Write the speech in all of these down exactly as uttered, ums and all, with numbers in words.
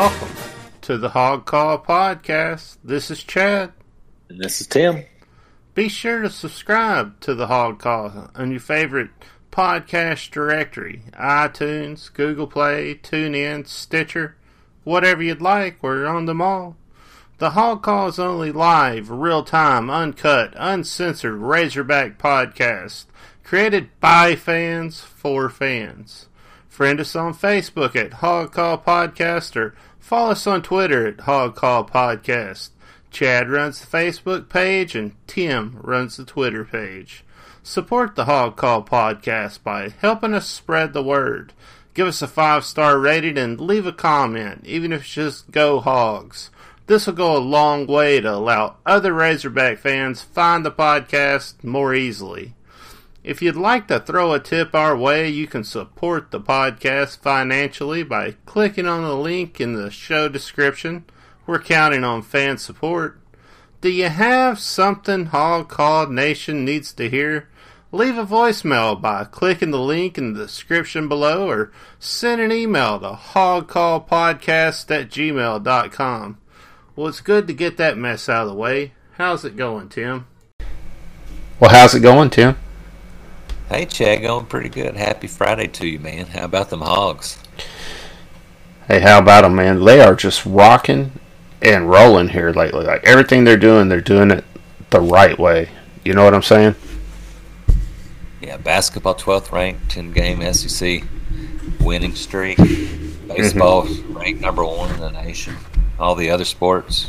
Welcome to the Hog Call Podcast. This is Chad. And this is Tim. Be sure to subscribe to the Hog Call on your favorite podcast directory. iTunes, Google Play, TuneIn, Stitcher, whatever you'd like. We're on them all. The Hog Call is only live, real-time, uncut, uncensored Razorback podcast created by fans for fans. Friend us on Facebook at Hog Call Podcast or follow us on Twitter at Hog Call Podcast. Chad runs the Facebook page and Tim runs the Twitter page. Support the Hog Call Podcast by helping us spread the word. Give us a five-star rating and leave a comment, even if it's just Go Hogs. This will go a long way to allow other Razorback fans find the podcast more easily. If you'd like to throw a tip our way, you can support the podcast financially by clicking on the link in the show description. We're counting on fan support. Do you have something Hog Call Nation needs to hear? Leave a voicemail by clicking the link in the description below or send an email to hog call podcast at gmail dot com. Well, it's good to get that mess out of the way. How's it going, Tim? Well, how's it going, Tim? Hey, Chad, going pretty good. Happy Friday to you, man. How about them Hogs? Hey, how about them, man? They are just rocking and rolling here lately. Like, everything they're doing, they're doing it the right way. You know what I'm saying? Yeah, basketball twelfth ranked, ten game S E C winning streak. Baseball mm-hmm. ranked number one in the nation. All the other sports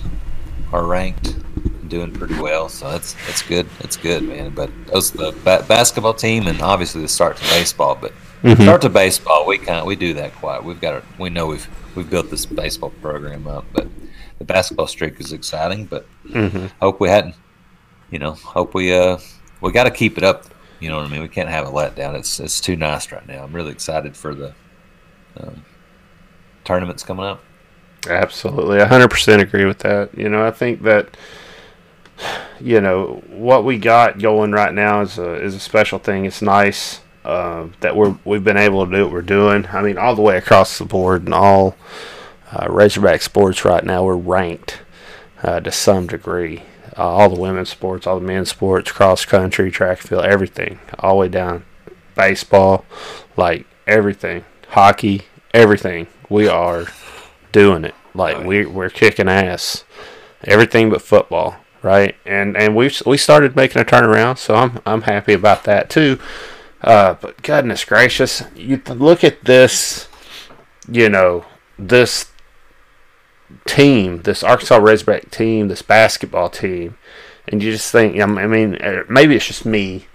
are ranked and doing pretty well, so that's that's good. That's good, man. But those the ba- basketball team, and obviously the start to baseball. But mm-hmm. start to baseball, we kind we do that quite. We've got we know we've we've built this baseball program up, but the basketball streak is exciting. But mm-hmm. hope we hadn't, you know, hope we uh we got to keep it up. You know what I mean? We can't have a letdown. It's it's too nice right now. I'm really excited for the um, tournaments coming up. Absolutely. I one hundred percent agree with that. You know, I think that, you know, what we got going right now is a, is a special thing. It's nice uh, that we're, we've been able to do what we're doing. I mean, all the way across the board and all uh, Razorback sports right now, we're ranked uh, to some degree. Uh, all the women's sports, all the men's sports, cross country, track field, everything, all the way down. Baseball, like everything. Hockey, everything. We are doing it like right. we're, we're kicking ass, everything but football, right? And and we we started making a turnaround, so I'm I'm happy about that too. Uh, but goodness gracious, you look at this, you know, this team, this Arkansas Razorback team, this basketball team, and you just think, I mean, maybe it's just me,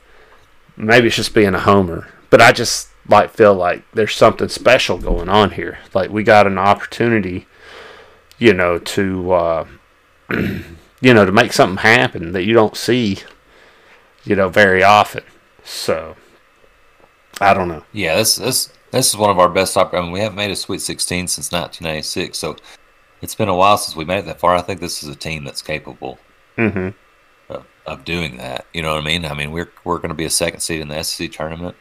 maybe it's just being a homer, but I just. Like feel like there's something special going on here. Like we got an opportunity, you know, to uh, you know, to make something happen that you don't see, you know, very often. So I don't know. Yeah, this this this is one of our best opportunities. I mean, we haven't made a Sweet sixteen since nineteen ninety-six, so it's been a while since we made it that far. I think this is a team that's capable mm-hmm. of, of doing that. You know what I mean? I mean, we're we're going to be a second seed in the S E C tournament.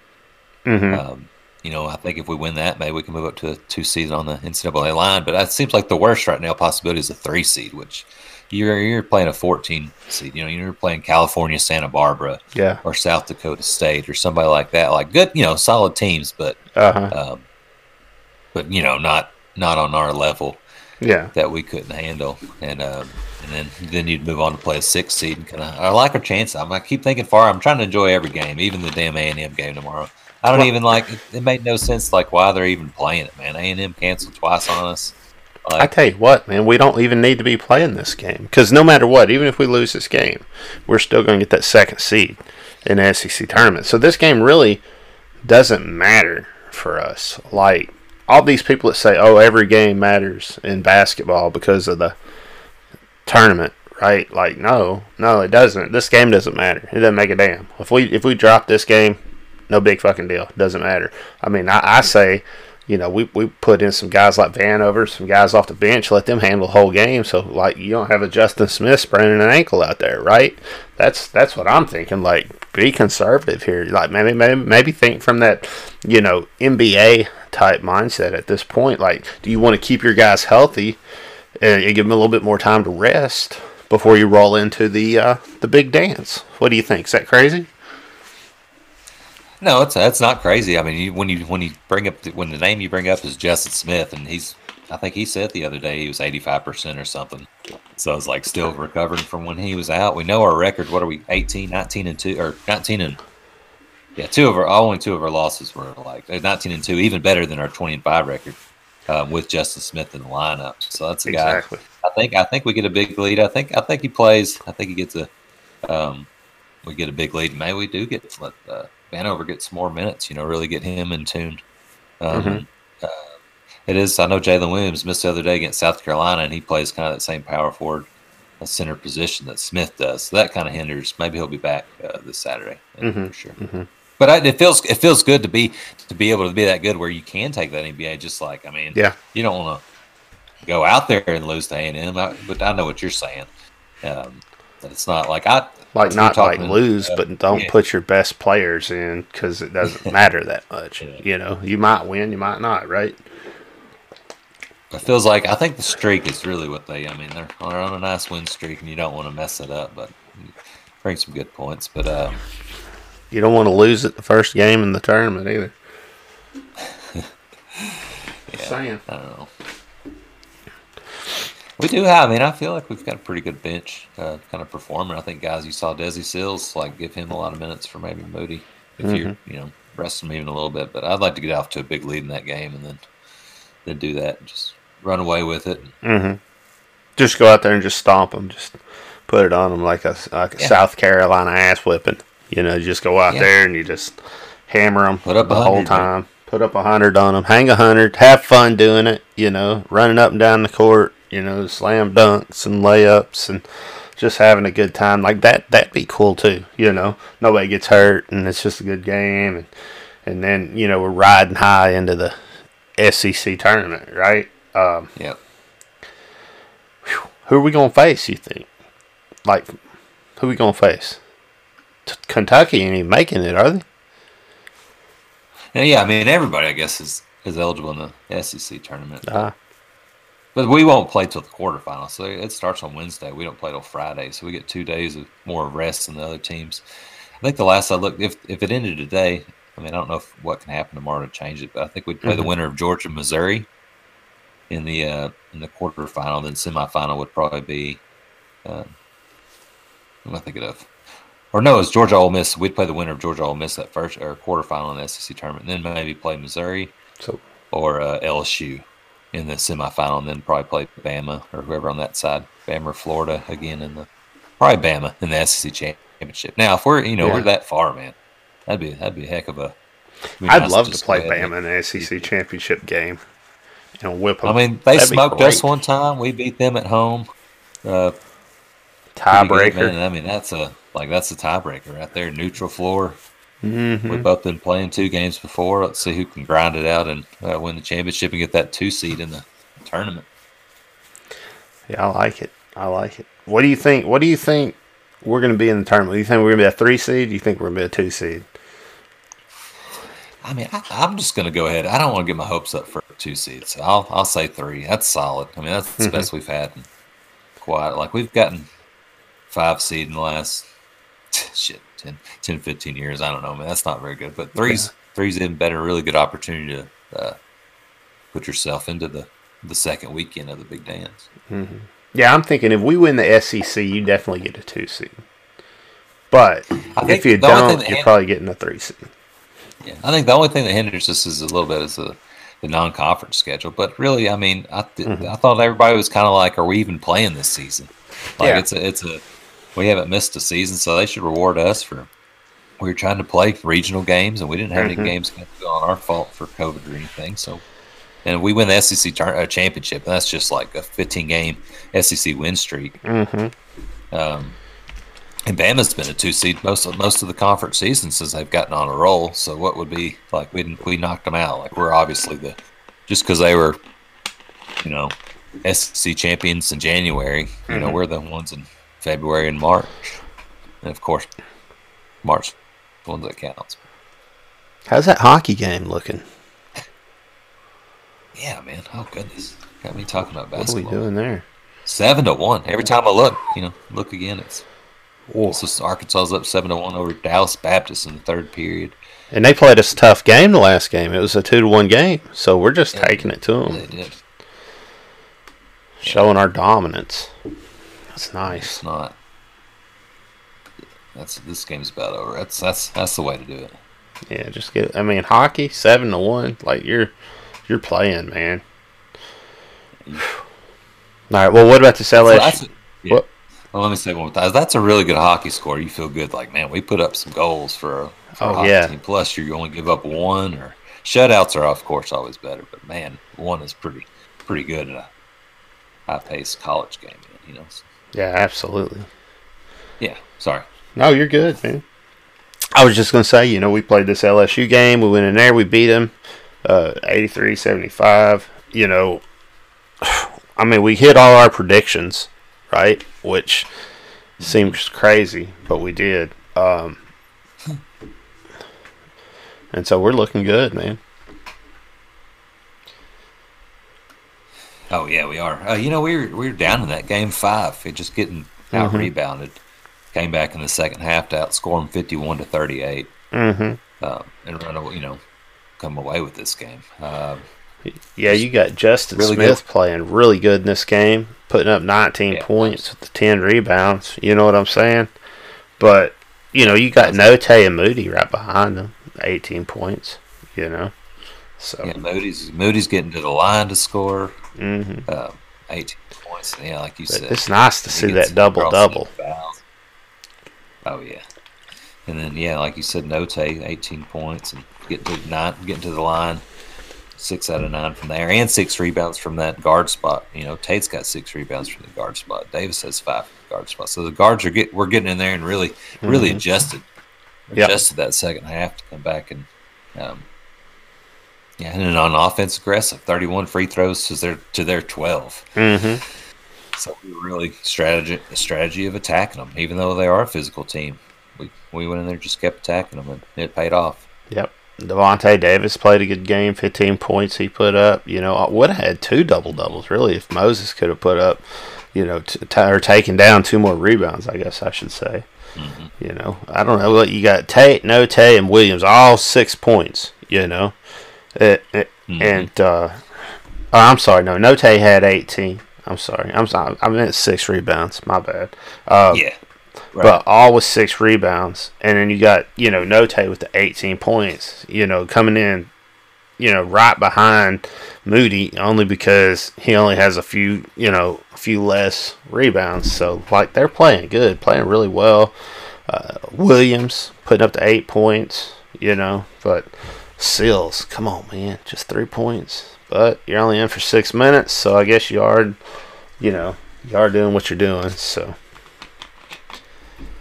Mm-hmm. Um, you know, I think if we win that, maybe we can move up to a two seed on the N C double A line. But it seems like the worst right now possibility is a three seed, which you're you're playing a fourteen seed. You know, you're playing California, Santa Barbara, yeah. or South Dakota State, or somebody like that. Like good, you know, solid teams, but uh-huh. um, but you know, not not on our level. Yeah, that we couldn't handle, and um, and then then you'd move on to play a six seed. And kind of, I like our chance. I'm I keep thinking far. I'm trying to enjoy every game, even the damn A and M game tomorrow. I don't even like it, it made no sense like why they're even playing it, man. A and M canceled twice on us. Like, I tell you what, man, we don't even need to be playing this game because no matter what, even if we lose this game, we're still going to get that second seed in the S E C tournament. So this game really doesn't matter for us. Like all these people that say, oh, every game matters in basketball because of the tournament, right? Like, no, no, it doesn't. This game doesn't matter. It doesn't make a damn. If we if we drop this game, no big fucking deal. Doesn't matter. I mean, I, I say, you know, we we put in some guys like Vanover, some guys off the bench, let them handle the whole game. So, like, you don't have a Justin Smith spraining an ankle out there, right? That's that's what I'm thinking. Like, be conservative here. Like, maybe maybe, maybe think from that, you know, N B A type mindset at this point. Like, do you want to keep your guys healthy and give them a little bit more time to rest before you roll into the uh, the big dance? What do you think? Is that crazy? No, it's that's not crazy. I mean, you, when you when you bring up when the name you bring up is Justin Smith, and he's I think he said the other day he was eighty-five percent or something. So I was like still recovering from when he was out. We know our record. What are we, eighteen, nineteen, and two? Or nineteen and... Yeah, two of our, only two of our losses were like nineteen and two, even better than our twenty and five record um, with Justin Smith in the lineup. So that's a exactly. guy. I think I think we get a big lead. I think I think he plays. I think he gets a um, – we get a big lead. Maybe we do get – let uh, Vanover get some more minutes, you know, really get him in tune. Um mm-hmm. uh, It is. I know Jalen Williams missed the other day against South Carolina, and he plays kind of that same power forward center position that Smith does. So that kind of hinders. Maybe he'll be back uh, this Saturday mm-hmm. for sure. Mm-hmm. But I, it feels it feels good to be to be able to be that good where you can take that N B A. Just like I mean, yeah. you don't want to go out there and lose to A and M. I, but I know what you're saying. Um, it's not like I like not like lose, uh, but don't yeah. put your best players in because it doesn't matter that much. Yeah. You know, you might win, you might not, right? It feels like I think the streak is really what they. I mean, they're, they're on a nice win streak, and you don't want to mess it up. But bring some good points. But uh, you don't want to lose at the first game in the tournament either. yeah, saying. I don't know. We do have. I mean, I feel like we've got a pretty good bench, uh, kind of performing. I think guys, you saw Desi Seals, like give him a lot of minutes for maybe Moody if mm-hmm. you're, you know, resting him even a little bit. But I'd like to get off to a big lead in that game, and then then do that. And just run away with it. Mm-hmm. Just go out there and just stomp them. Just put it on them like a, like a yeah. South Carolina ass whipping. You know, you just go out yeah. there and you just hammer them Put up the whole time. Man. Put up a hundred on them. Hang a hundred. Have fun doing it. You know, running up and down the court. You know, slam dunks and layups and just having a good time. Like that, that'd be cool too. You know, nobody gets hurt and it's just a good game. And, and then, you know, we're riding high into the S E C tournament, right? Um, yeah. Who are we going to face, you think? Like, who are we going to face? T- Kentucky ain't even making it, are they? Yeah, yeah, I mean, everybody, I guess, is, is eligible in the S E C tournament. Uh-huh. But we won't play till the quarterfinals, so it starts on Wednesday. We don't play till Friday, so we get two days of more rest than the other teams. I think the last I looked, if if it ended today, I mean, I don't know if what can happen tomorrow to change it, but I think we'd play mm-hmm. the winner of Georgia and Missouri in the uh, in the quarterfinal. Then semifinal would probably be uh, what am I thinking of? Or no, it's Georgia Ole Miss. We'd play the winner of Georgia Ole Miss at first or quarterfinal in the S E C tournament, and then maybe play Missouri so. or uh, L S U in the semifinal, and then probably play Bama or whoever on that side, Bama or Florida again in the probably Bama in the S E C championship. Now, if we're you know yeah. we're that far, man. That'd be that'd be a heck of a. I'd nice love to play Bama in an S E C championship game and whip them. I mean, they that'd smoked us one time. We beat them at home. Uh, Tiebreaker. I mean, that's a like that's a tiebreaker right there. Neutral floor. Mm-hmm. We've both been playing two games before. Let's see who can grind it out and uh, win the championship and get that two seed in the tournament. Yeah, I like it. I like it. What do you think? What do you think? We're going to be in the tournament. Do you think we're going to be a three seed? Do you think we're going to be a two seed? I mean, I, I'm just going to go ahead. I don't want to get my hopes up for two seeds. So I'll I'll say three. That's solid. I mean, that's mm-hmm. the best we've had in quite. Like, we've gotten five seed in the last, shit, ten, ten, fifteen years. I don't know, man. That's not very good. But three's, yeah. three's even better. Really good opportunity to uh, put yourself into the, the second weekend of the big dance. Mm-hmm. Yeah, I'm thinking if we win the S E C, you definitely get a two seed. But if you don't, you're probably getting a three seed. Yeah, I think the only thing that hinders us is a little bit is the, the non-conference schedule. But really, I mean, I th- mm-hmm. I thought everybody was kind of like, are we even playing this season? Like yeah. it's a, it's a we haven't missed a season, so they should reward us for. We were trying to play regional games, and we didn't have mm-hmm. any games on our fault for COVID or anything. So. And we win the S E C championship, and that's just like a fifteen-game S E C win streak. Mm-hmm. Um, and Bama's been a two-seed most of most of the conference season since they've gotten on a roll. So what would be like we didn't, we knocked them out? Like we're obviously the just because they were, you know, S E C champions in January. You mm-hmm. know, we're the ones in February and March, and of course, March the ones that counts. How's that hockey game looking? Yeah, man. Oh, goodness. Got me talking about basketball. What are we doing there? Seven to one. Every time I look, you know, look again. It's so Arkansas's up seven to one over Dallas Baptist in the third period. And they played a tough game the last game. It was a two to one game. So we're just yeah, taking it to them. They did. Showing yeah. our dominance. That's nice. It's not. That's this game's about over. That's that's that's the way to do it. Yeah, just get. I mean, hockey seven to one. Like you're, you're playing, man. Yeah. All right. Well, what about this L S U? So yeah. What? Well, let me say one more time. That's a really good hockey score. You feel good, like man, we put up some goals for, for oh, a hockey yeah. team. Plus, you only give up one, or shutouts are of course always better. But man, one is pretty, pretty good in a high-paced college game. You know. So. Yeah, absolutely. Yeah. Sorry. No, you're good, man. I was just going to say, you know, we played this L S U game. We went in there. We beat them uh, eighty-three seventy-five. You know, I mean, we hit all our predictions, right? Which seems crazy, but we did. Um, and so we're looking good, man. Oh, yeah, we are. Uh, you know, we were, we were down in that game five. It just getting out-rebounded. Mm-hmm. Came back in the second half to outscore them fifty-one to thirty-eight, mm-hmm. um, and run away, you know, come away with this game. Um, yeah, you got Justin really Smith good. playing really good in this game, putting up nineteen yeah, points with the ten rebounds. You know what I'm saying? But you know, you got Notae and Moody right behind them, eighteen points. You know, so yeah, Moody's Moody's getting to the line to score mm-hmm. uh, eighteen points. Yeah, like you but said, it's nice to see that double double. Oh, yeah. And then, yeah, like you said, Note, eighteen points, and getting to, nine, getting to the line, six out of nine from there, and six rebounds from that guard spot. You know, Tate's got six rebounds from the guard spot. Davis has five from the guard spot. So the guards are get, we're getting in there and really really mm-hmm. adjusted adjusted yep. that second half to come back. And, um, yeah, and then on offense, aggressive, thirty-one free throws to their, to their twelve. Mm-hmm. So we really strategy the strategy of attacking them, even though they are a physical team. We we went in there and just kept attacking them, and it paid off. Yep. Devontae Davis played a good game, fifteen points he put up. You know, I would have had two double-doubles, really, if Moses could have put up, you know, t- t- or taken down two more rebounds, I guess I should say. Mm-hmm. You know, I don't know. Look, you got Tate, Notae, and Williams, all six points, you know. It, it, mm-hmm. And, uh, oh, I'm sorry, no, Notae had eighteen. I'm sorry. I'm sorry. I meant six rebounds. My bad. Uh, yeah. Right. But all with six rebounds. And then you got, you know, Notae with the eighteen points, you know, coming in, you know, right behind Moody only because he only has a few, you know, a few less rebounds. So, like, they're playing good, playing really well. Uh, Williams putting up to eight points, you know. But Seals, come on, man. Just three points. But you're only in for six minutes, so I guess you are, you know, you are doing what you're doing. So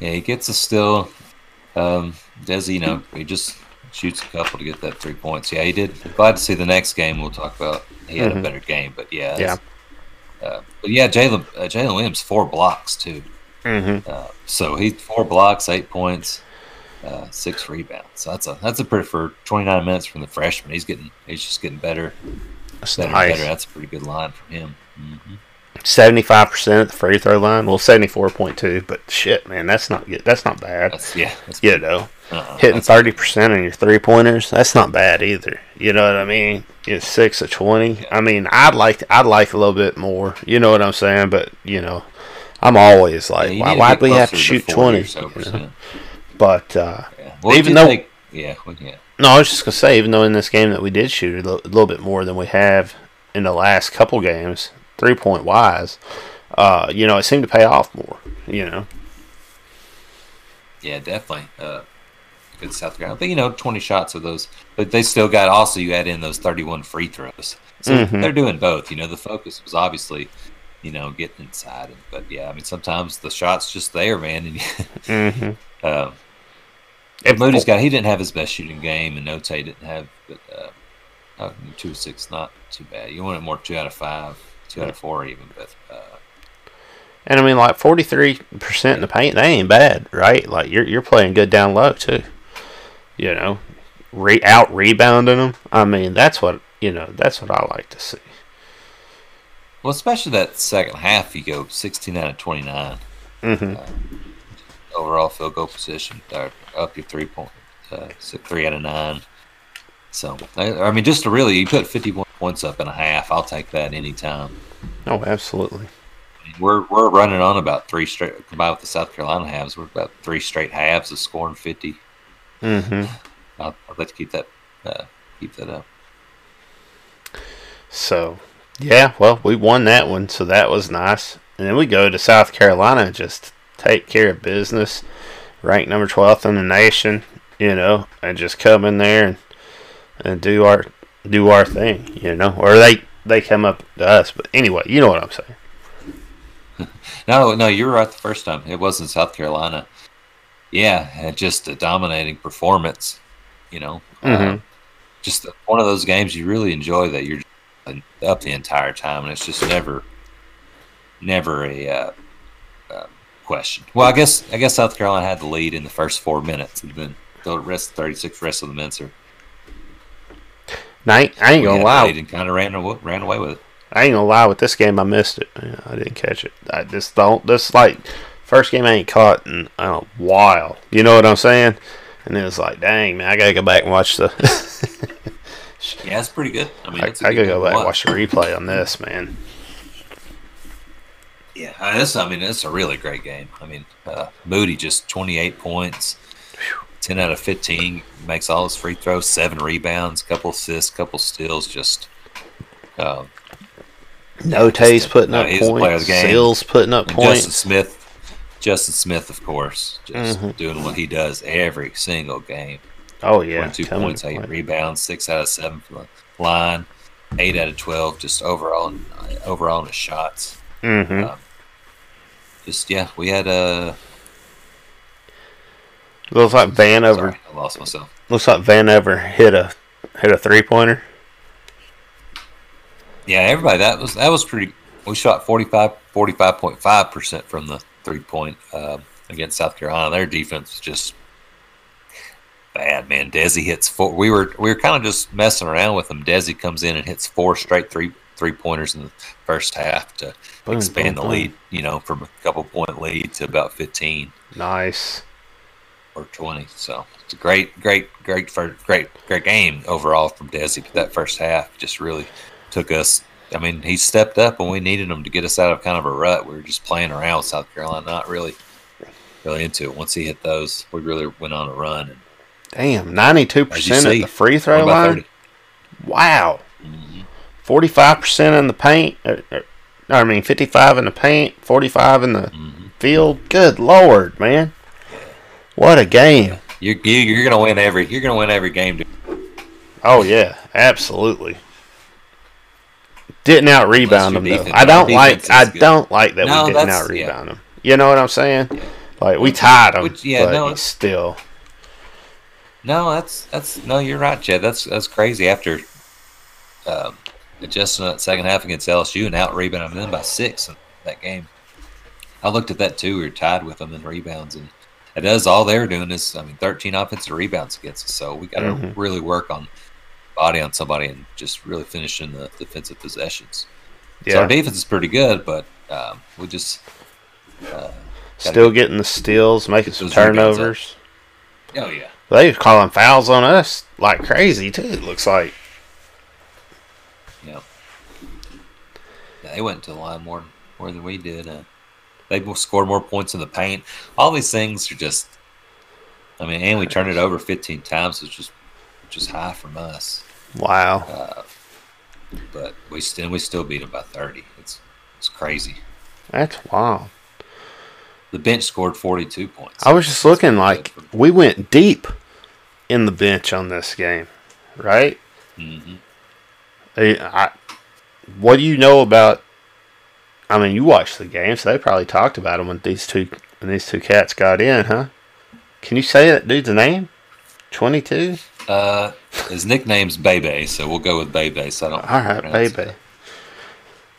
yeah, he gets a still. Um, Desi, you know, he just shoots a couple to get that three points. Yeah, he did. Glad to see the next game. We'll talk about he had mm-hmm. a better game, but yeah, yeah. Uh, but yeah, Jalen uh, Jalen Williams four blocks too. Mm-hmm. Uh, so he four blocks, eight points. Uh, six rebounds. That's a that's a pretty for twenty-nine minutes from the freshman. He's getting he's just getting better. That's better, nice. better. That's a pretty good line from him. Mm-hmm. Seventy-five percent at the free throw line. Well, seventy-four point two. But shit, man, that's not that's not bad. That's, yeah, that's you know, uh-uh, hitting thirty percent on your three pointers. That's not bad either. You know what I mean? It's six of twenty. Yeah. I mean, I'd like to, I'd like a little bit more. You know what I'm saying? But you know, I'm always like, yeah, why why do we have to shoot twenty? But uh, yeah. well, even though, think, yeah, well, yeah, no, I was just gonna say, even though in this game that we did shoot a little, a little bit more than we have in the last couple games, three point wise, uh, you know, it seemed to pay off more. You know, yeah, definitely. Uh, good South Carolina, but you know, twenty shots of those, but they still got. Also, you add in those thirty-one free throws, so mm-hmm. they're doing both. You know, the focus was obviously. You know, getting inside. But, yeah, I mean, sometimes the shot's just there, man. And mm-hmm. um, if Moody's got – he didn't have his best shooting game, and Note didn't have – but uh, oh, two six, not too bad. You wanted more two out of five, two out of four even. But, uh, and, I mean, like forty-three percent yeah. in the paint, that ain't bad, right? Like, you're you're playing good down low, too. You know, re- out-rebounding them. I mean, that's what – You know, that's what I like to see. Well, especially that second half, you go sixteen out of twenty-nine. Mm-hmm. Uh, overall field goal position, or up your three point, uh, three out of nine. So, I, I mean, just to really, you put fifty-one points up in a half. I'll take that any time. Oh, absolutely. We're we're running on about three straight, combined with the South Carolina halves, we're about three straight halves of scoring fifty. Mm-hmm. I'd like to keep that, uh, keep that up. So, yeah, well, we won that one, so that was nice. And then we go to South Carolina and just take care of business, rank number twelfth in the nation, you know, and just come in there and, and do our do our thing, you know. Or they, they come up to us. But anyway, you know what I'm saying. No, no, you were right the first time. It wasn't South Carolina. Yeah, just a dominating performance, you know. Mm-hmm. Uh, just one of those games you really enjoy that you're up the entire time, and it's just never, never a uh, uh, question. Well, I guess I guess South Carolina had the lead in the first four minutes, and then the rest of the thirty-six rest of the minutes are. Now, I ain't, I ain't gonna lie. And kind of ran away, ran away with it. I ain't gonna lie. With this game, I missed it. I didn't catch it. I just don't. This like first game I ain't caught in a while. You know what I'm saying? And it was like, dang man, I gotta go back and watch the. Yeah, it's pretty good. I mean, I, I could go back and watch the replay on this, man. Yeah, I, this, I mean, it's a really great game. I mean, uh, Moody just twenty-eight points, ten out of fifteen, makes all his free throws, seven rebounds, couple assists, couple steals. Just uh, Notae's putting up points, Seals putting up points. Justin Smith, Justin Smith, of course, just mm-hmm. doing what he does every single game. Oh, yeah. Two points, eight point. rebounds, six out of seven from the line, eight out of twelve, just overall in, overall in his shots. Mm-hmm. Um, just, yeah, we had a... Looks like Vanover... Sorry, I lost myself. Looks like Vanover hit a hit a three-pointer. Yeah, everybody, that was that was pretty... We shot forty-five, forty-five point five percent from the three-point uh, against South Carolina. Their defense was just... Bad man, Desi hits four. We were we were kind of just messing around with him. Desi comes in and hits four straight three three pointers in the first half to boom, expand boom, the boom. lead. You know, from a couple point lead to about fifteen. Nice, or twenty. So it's a great, great, great, great, great game overall from Desi. But that first half just really took us. I mean, he stepped up when we needed him to get us out of kind of a rut. We were just playing around with South Carolina, not really, really into it. Once he hit those, we really went on a run. And, damn, ninety-two percent at the free throw line. Wow, forty-five percent in the paint. Or, or, I mean, fifty-five in the paint, forty-five in the mm-hmm. field. Good Lord, man! What a game! You're you're gonna win every. You're gonna win every game. Dude. Oh yeah, absolutely. Didn't out rebound them though. I don't like. I don't like that no, we didn't out rebound yeah. them. You know what I'm saying? Yeah. Like we tied them, Which, yeah, but no, still. No, that's that's no. You're right, Chad. That's that's crazy. After um, adjusting that second half against L S U and out rebounding them by six in that game, I looked at that too. We were tied with them in rebounds, and it does all they're doing is I mean, thirteen offensive rebounds against us. So we got to mm-hmm. really work on body on somebody and just really finishing the defensive possessions. Yeah, so our defense is pretty good, but um, we just uh, still get, getting the steals, making some turnovers. Oh yeah. They were calling fouls on us like crazy, too, it looks like. Yeah. They went to the line more, more than we did. Uh, they scored more points in the paint. All these things are just, I mean, and we turned it over fifteen times, which is which is high from us. Wow. Uh, but we still, we still beat them by thirty. It's, it's crazy. That's wild. The bench scored forty-two points. I was just looking like we went deep in the bench on this game, right? Mm-hmm. I, I, what do you know about? I mean, you watched the game, so they probably talked about him when these two when these two cats got in, huh? Can you say that dude's name? twenty-two. Uh, his nickname's Bebe, so we'll go with Bebe. So I don't. All right, Bebe.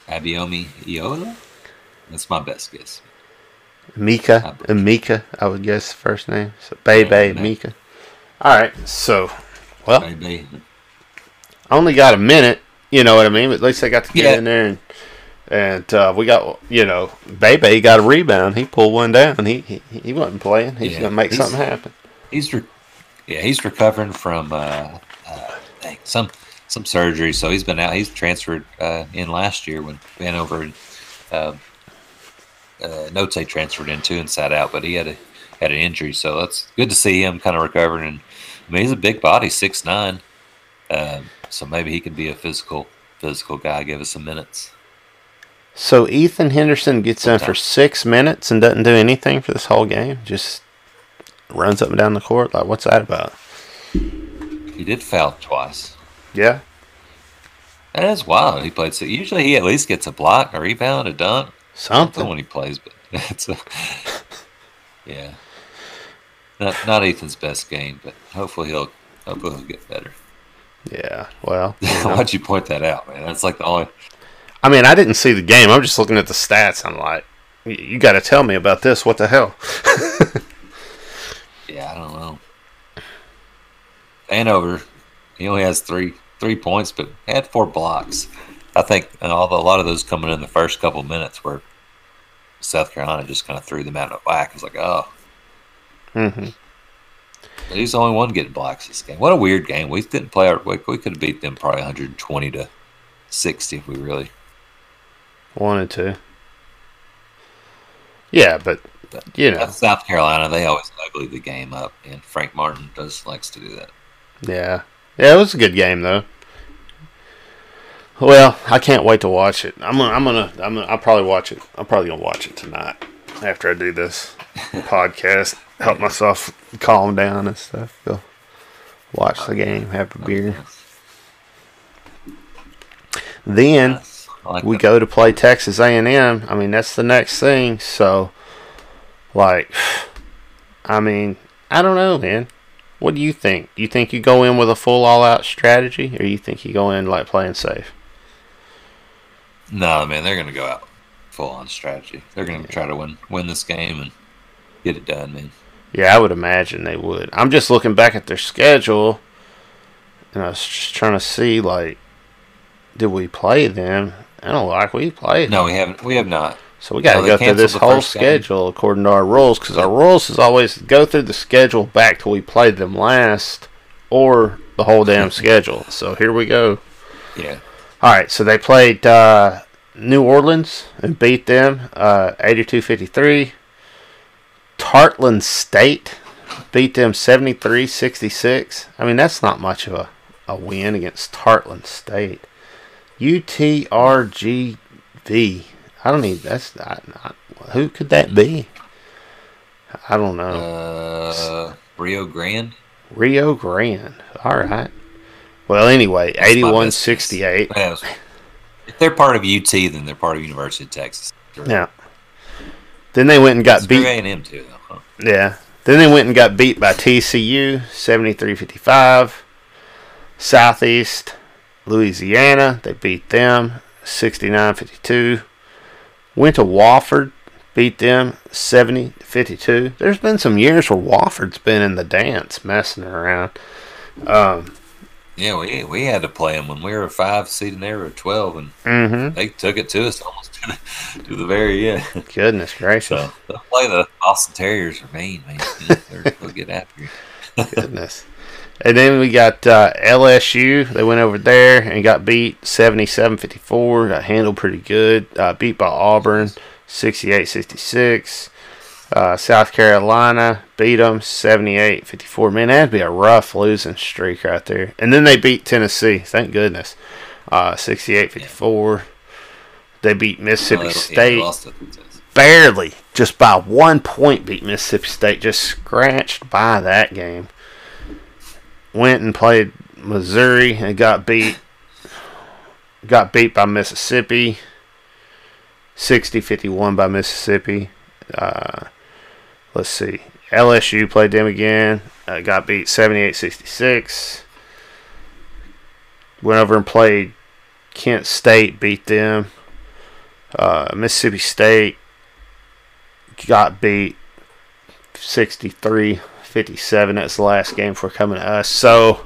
Abiomi Iola. That's my best guess. Mika, Mika, I would guess the first name. So Bebe, Mika. All right, so well, Bebe. I only got a minute, you know what I mean? But at least I got to get yeah. in there, and and uh, we got, you know, Bebe got a rebound. He pulled one down. He he, he wasn't playing. He's yeah. going to make he's, something happen. He's re- yeah, he's recovering from uh, uh, some some surgery, so he's been out. He's transferred uh, in last year when Vanover and uh, uh, Notae transferred in too and sat out, but he had a had an injury, so that's good to see him kind of recovering. And I mean, he's a big body, six nine, um, so maybe he can be a physical physical guy. Give us some minutes. So Ethan Henderson gets in for six minutes and doesn't do anything for this whole game. Just runs up and down the court. Like, what's that about? He did foul twice. Yeah, that is wild. He played. So usually he at least gets a block, a rebound, a dunk, something, something when he plays. But that's a, yeah. Not, not Ethan's best game, but hopefully he'll hopefully he'll get better. Yeah, well, you know. Why'd you point that out, man? That's like the only. I mean, I didn't see the game. I'm just looking at the stats. I'm like, you got to tell me about this. What the hell? Yeah, I don't know. Vanover, he only has three three points, but had four blocks. I think, and all the, a lot of those coming in the first couple minutes where South Carolina just kind of threw them out of whack. It's like, oh. Mm-hmm. But he's the only one getting blocks this game. What a weird game. We didn't play our week. We could have beat them probably one twenty to sixty if we really wanted to. Yeah, but, but you know, South Carolina, they always ugly the game up, and Frank Martin does likes to do that. Yeah, yeah, it was a good game though. Well, I can't wait to watch it. I'm gonna, I'm gonna, I'm gonna, I'll probably watch it. I'm probably gonna watch it tonight after I do this podcast. Help myself calm down and stuff. Go watch the game, have a beer. Then like we that. go to play Texas A and M. I mean, that's the next thing. So, like, I mean, I don't know, man. What do you think? Do you think you go in with a full all-out strategy, or you think you go in, like, playing safe? No, man, they're going to go out full-on strategy. They're going to yeah. try to win, win this game and get it done, man. Yeah, I would imagine they would. I'm just looking back at their schedule, and I was just trying to see, like, did we play them? I don't like we played. No, we haven't. We have not. So we got to no, go through this whole schedule game. According to our rules, because our rules is always go through the schedule back till we played them last, or the whole damn schedule. So here we go. Yeah. All right. So they played uh, New Orleans and beat them uh, eighty-two fifty-three. Tarleton State beat them seventy-three sixty-six. I mean, that's not much of a, a win against Tarleton State. U T R G V. I don't even. That's not, not. Who could that be? I don't know. Uh, Rio Grande. Rio Grande. All right. Well, anyway, eighty-one sixty-eight. If they're part of U T, then they're part of University of Texas. Sure. Yeah. Then they went and got it's beat. A and M too, though, huh? Yeah. Then they went and got beat by T C U seventy-three fifty-five. Southeast Louisiana, they beat them sixty-nine fifty-two. Went to Wofford, beat them seventy to fifty-two. There's been some years where Wofford's been in the dance, messing around. Um, yeah, we we had to play them when we were a five seed and they were a twelve, and mm-hmm. they took it to us almost to the, to the very end. Goodness gracious! So, they'll play the Austin Terriers are mean, man. They'll get after you. Goodness. And then we got uh, L S U. They went over there and got beat seventy-seven fifty-four. Got handled pretty good. Uh, beat by Auburn sixty-eight sixty-six. Uh, South Carolina beat them seventy-eight fifty-four. Man, that'd be a rough losing streak right there. And then they beat Tennessee. Thank goodness. Uh, sixty-eight fifty-four. They beat Mississippi State. Barely. Just by one point beat Mississippi State. Just scratched by that game. Went and played Missouri and got beat. Got beat by Mississippi. sixty fifty-one by Mississippi. Uh, let's see. L S U played them again. Uh, got beat seventy-eight sixty-six. Went over and played Kent State. Beat them. Uh, Mississippi State got beat sixty-three fifty-seven. That's the last game for coming to us. So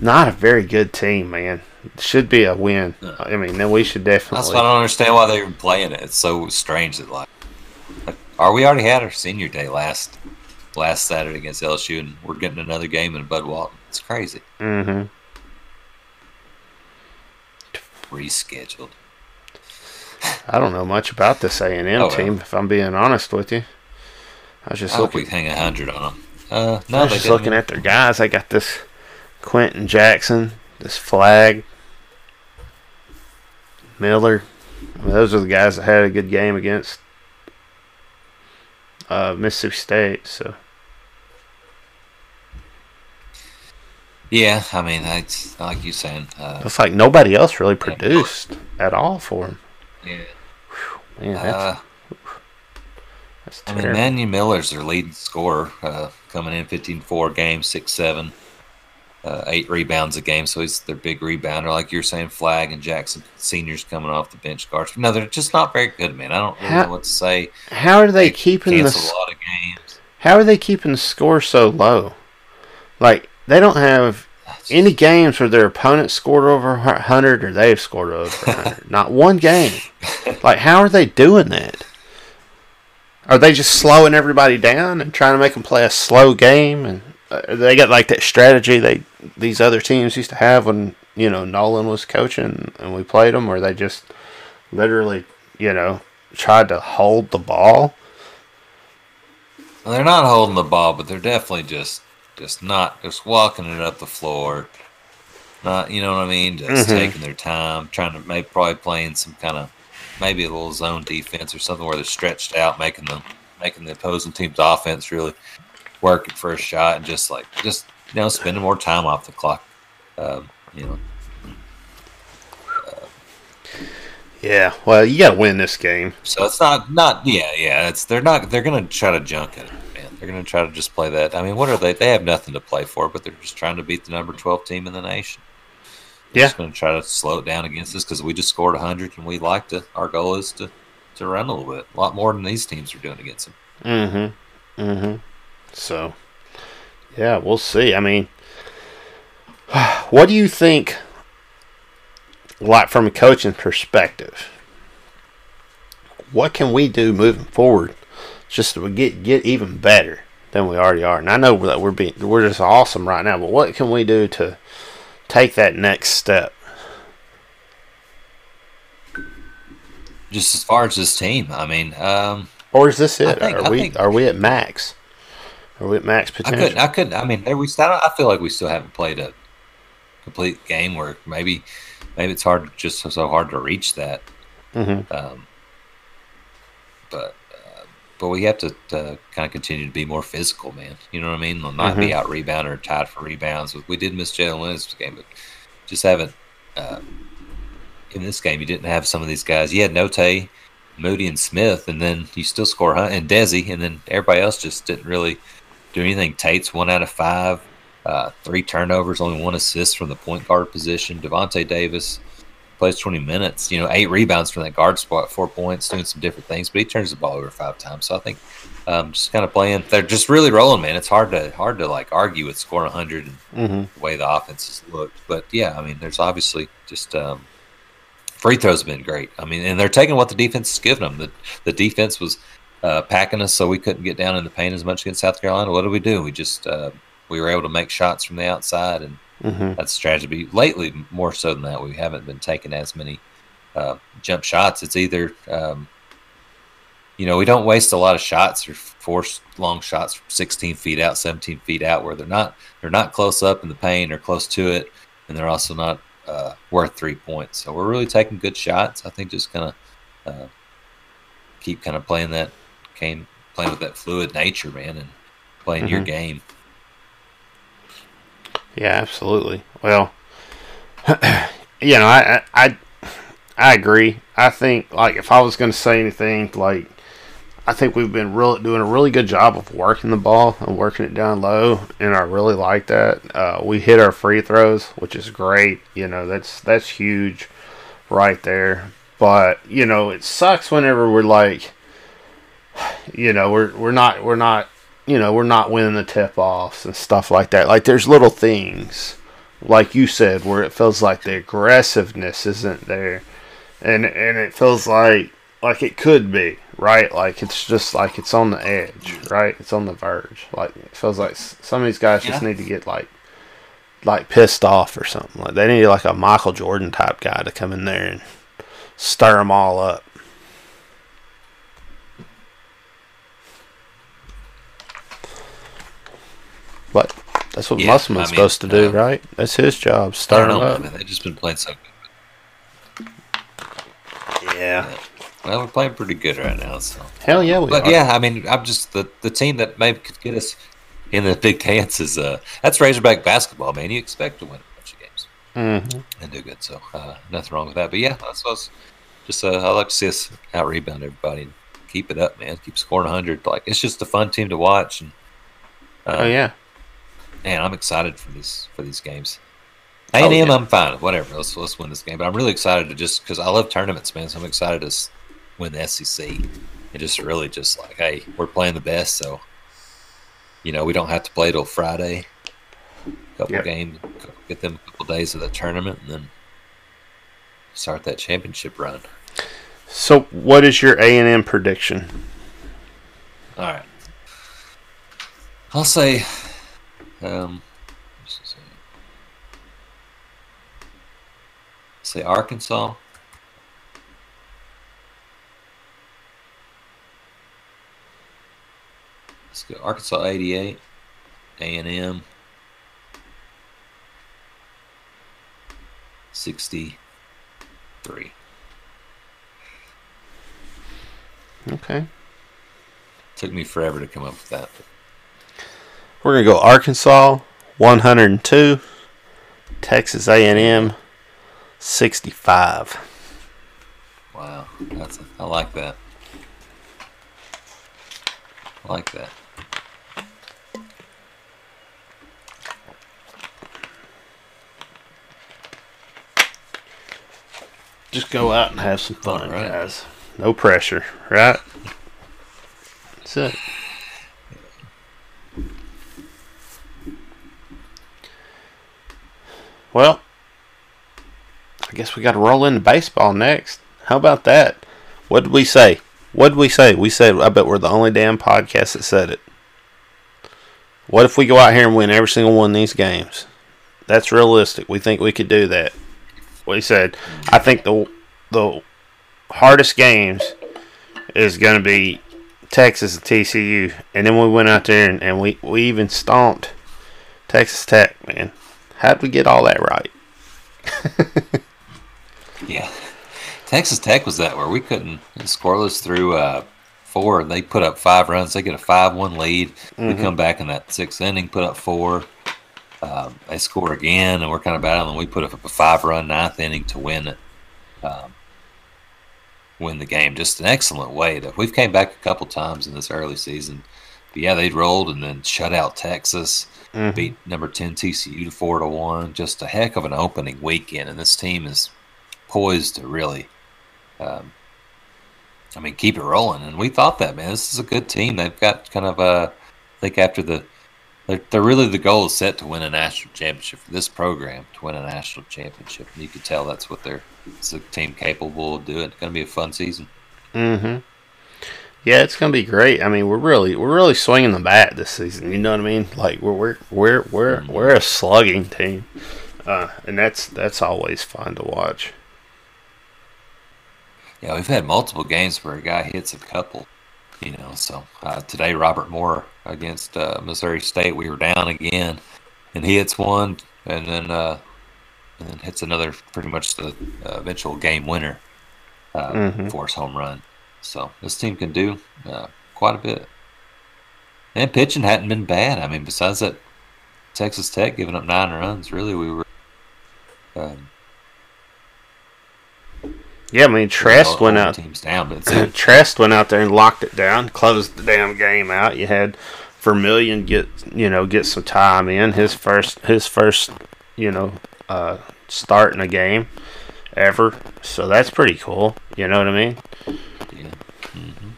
Not a very good team, man. Should be a win. No. I mean, then we should definitely. That's why I don't understand why they're playing it. It's so strange that like, like, are we already had our senior day last last Saturday against L S U, and we're getting another game in Bud Walton. It's crazy. Mm-hmm. Rescheduled. I don't know much about this A and M oh, well. team, if I'm being honest with you. I was just I looking. We hang a hundred on them. Uh, no, I was just looking at their guys. I got this Quentin Jackson, this Flag, Miller. I mean, those are the guys that had a good game against uh, Mississippi State. So. Yeah, I mean, it's like you saying. Uh, it's like nobody else really produced yeah. at all for him. Yeah. Whew, man, that's, uh, that's I mean, Manny Miller's their lead scorer, uh, coming in fifteen four games, six seven, uh, eight rebounds a game, so he's their big rebounder. Like you were saying, Flag and Jackson, seniors coming off the bench guards. No, they're just not very good, man. I don't really how, know what to say. How are they, they keeping the a lot of games? How are they keeping the score so low? Like, they don't have any games where their opponent scored over one hundred or they've scored over one hundred. Not one game. Like, how are they doing that? Are they just slowing everybody down and trying to make them play a slow game? And uh, they got, like, that strategy they these other teams used to have when, you know, Nolan was coaching and we played them, where they just literally, you know, tried to hold the ball. Well, they're not holding the ball, but they're definitely just... Just not, just walking it up the floor, not, you know what I mean. Just mm-hmm. taking their time, trying to maybe probably playing some kind of maybe a little zone defense or something where they're stretched out, making them making the opposing team's offense really work at first shot, and just like just you know spending more time off the clock, um, you know. Uh, yeah, well, you got to win this game. So it's not not yeah yeah it's they're not they're gonna try to junk it. They're going to try to just play that. I mean, what are they? They have nothing to play for, but they're just trying to beat the number twelve team in the nation. They're yeah. just going to try to slow it down against us because we just scored one hundred, and we like to. Our goal is to, to run a little bit, a lot more than these teams are doing against them. Mm-hmm. Mm-hmm. So, yeah, we'll see. I mean, what do you think, like from a coaching perspective, what can we do moving forward? Just to get get even better than we already are, and I know that we're being we're just awesome right now. But what can we do to take that next step? Just as far as this team, I mean, um, or is this it? Think, are I we think, are we at max? Are we at max potential? I couldn't. I, couldn't, I mean, there we. I feel like we still haven't played a complete game where maybe maybe it's hard, just so hard to reach that. Mm-hmm. Um, but. But we have to, to kind of continue to be more physical, man. You know what I mean? We'll not mm-hmm. be out rebounded or tied for rebounds. We did miss Jalen Williams this game, but just haven't uh, in this game. You didn't have some of these guys. You had Notae, Moody, and Smith, and then you still score Hunt and Desi, and then everybody else just didn't really do anything. Tate's one out of five, uh, three turnovers, only one assist from the point guard position. Devontae Davis plays twenty minutes, you know, eight rebounds from that guard spot, four points, doing some different things, but he turns the ball over five times. So I think um, just kind of playing, they're just really rolling, man. It's hard to hard to like argue with scoring one hundred and mm-hmm. the way the offense has looked. But yeah, I mean, there's obviously just um, free throws have been great. I mean, and they're taking what the defense is giving them. The the defense was uh, packing us, so we couldn't get down in the paint as much against South Carolina. What did we do? We just uh, we were able to make shots from the outside and. Mm-hmm. That's strategy. Lately, more so than that, we haven't been taking as many uh, jump shots. It's either, um, you know, we don't waste a lot of shots or force long shots from sixteen feet out, seventeen feet out, where they're not they're not close up in the paint or close to it, and they're also not uh, worth three points. So we're really taking good shots. I think just kind of uh, keep kind of playing that game, playing with that fluid nature, man, and playing mm-hmm. your game. Yeah, absolutely. Well, you know, I, I I agree. I think, like, if I was going to say anything, like, I think we've been real, doing a really good job of working the ball and working it down low, and I really like that. Uh, we hit our free throws, which is great. You know, that's that's huge right there. But, you know, it sucks whenever we're like, you know, we're we're not we're not. you know, we're not winning the tip-offs and stuff like that. Like, there's little things like you said, where it feels like the aggressiveness isn't there. And and it feels like like it could be, right? Like it's just like it's on the edge, right? It's on the verge. Like it feels like some of these guys yeah. just need to get like like pissed off or something. Like they need like a Michael Jordan type guy to come in there and stir them all up. But that's what yeah, Musselman's I mean, supposed to do, uh, right? That's his job. Stir them up. I mean, they've just been playing so good. Yeah. Well, we're playing pretty good right now. So hell yeah, we but, are. But yeah, I mean, I'm just the, the team that maybe could get us in the Big Dance is uh, that's Razorback basketball, man. You expect to win a bunch of games mm-hmm. and do good. So uh, nothing wrong with that. But yeah, I suppose just uh, I like to see us out rebound everybody and keep it up, man. Keep scoring one hundred. Like it's just a fun team to watch. And, uh, oh yeah. Man, I'm excited for these for these games. A and M, oh, yeah. I'm fine. Whatever, let's let's win this game. But I'm really excited to just because I love tournaments, man. So I'm excited to win the S E C and just really just like, hey, we're playing the best, so you know we don't have to play till Friday. Couple yep. games, get them a couple days of the tournament, and then start that championship run. So, what is your A and M prediction? All right, I'll say. Um, say Arkansas. Let's go Arkansas eighty-eight, A and M sixty-three. Okay. Took me forever to come up with that. We're going to go Arkansas, one hundred two, Texas A and M, sixty-five. Wow, that's a, I like that. I like that. Just go out and have some fun, right, guys. No pressure, right? That's it. Well, I guess we got to roll into baseball next. How about that? What did we say? What did we say? We said, I bet we're the only damn podcast that said it. What if we go out here and win every single one of these games? That's realistic. We think we could do that. We said, I think the the hardest games is going to be Texas and T C U. And then we went out there and, and we, we even stomped Texas Tech, man. How'd we get all that right? Yeah. Texas Tech was that where we couldn't scoreless through uh, four, and they put up five runs. They get a five one lead. Mm-hmm. We come back in that sixth inning, put up four. Um, they score again, and we're kind of battling. And we put up a five-run ninth inning to win it, um, win the game. Just an excellent way. That we've came back a couple times in this early season. But yeah, they rolled and then shut out Texas. Mm-hmm. Beat number ten T C U to four to one. Just a heck of an opening weekend, and this team is poised to really, um, I mean, keep it rolling. And we thought that, man, this is a good team. They've got kind of a, I think after the, they're, they're really the goal is set to win a national championship for this program to win a national championship. And you can tell that's what they're. It's a team capable of doing. It's going to be a fun season. Mm-hmm. Yeah, it's gonna be great. I mean, we're really we're really swinging the bat this season. You know what I mean? Like we're we're we're we're, we're a slugging team, uh, and that's that's always fun to watch. Yeah, we've had multiple games where a guy hits a couple, you know. So uh, today, Robert Moore against uh, Missouri State, we were down again, and he hits one, and then uh, and then hits another, pretty much the uh, eventual game winner, uh, mm-hmm. force home run. So this team can do uh, quite a bit. And pitching hadn't been bad. I mean, besides that Texas Tech giving up nine runs, really we were... Um, yeah, I mean, Trest went out... Teams down, but Trest went out there and locked it down, closed the damn game out. You had Vermillion get, you know, get some time in, his first, his first you know, uh, start in a game ever. So that's pretty cool. You know what I mean? Yeah. Mm-hmm.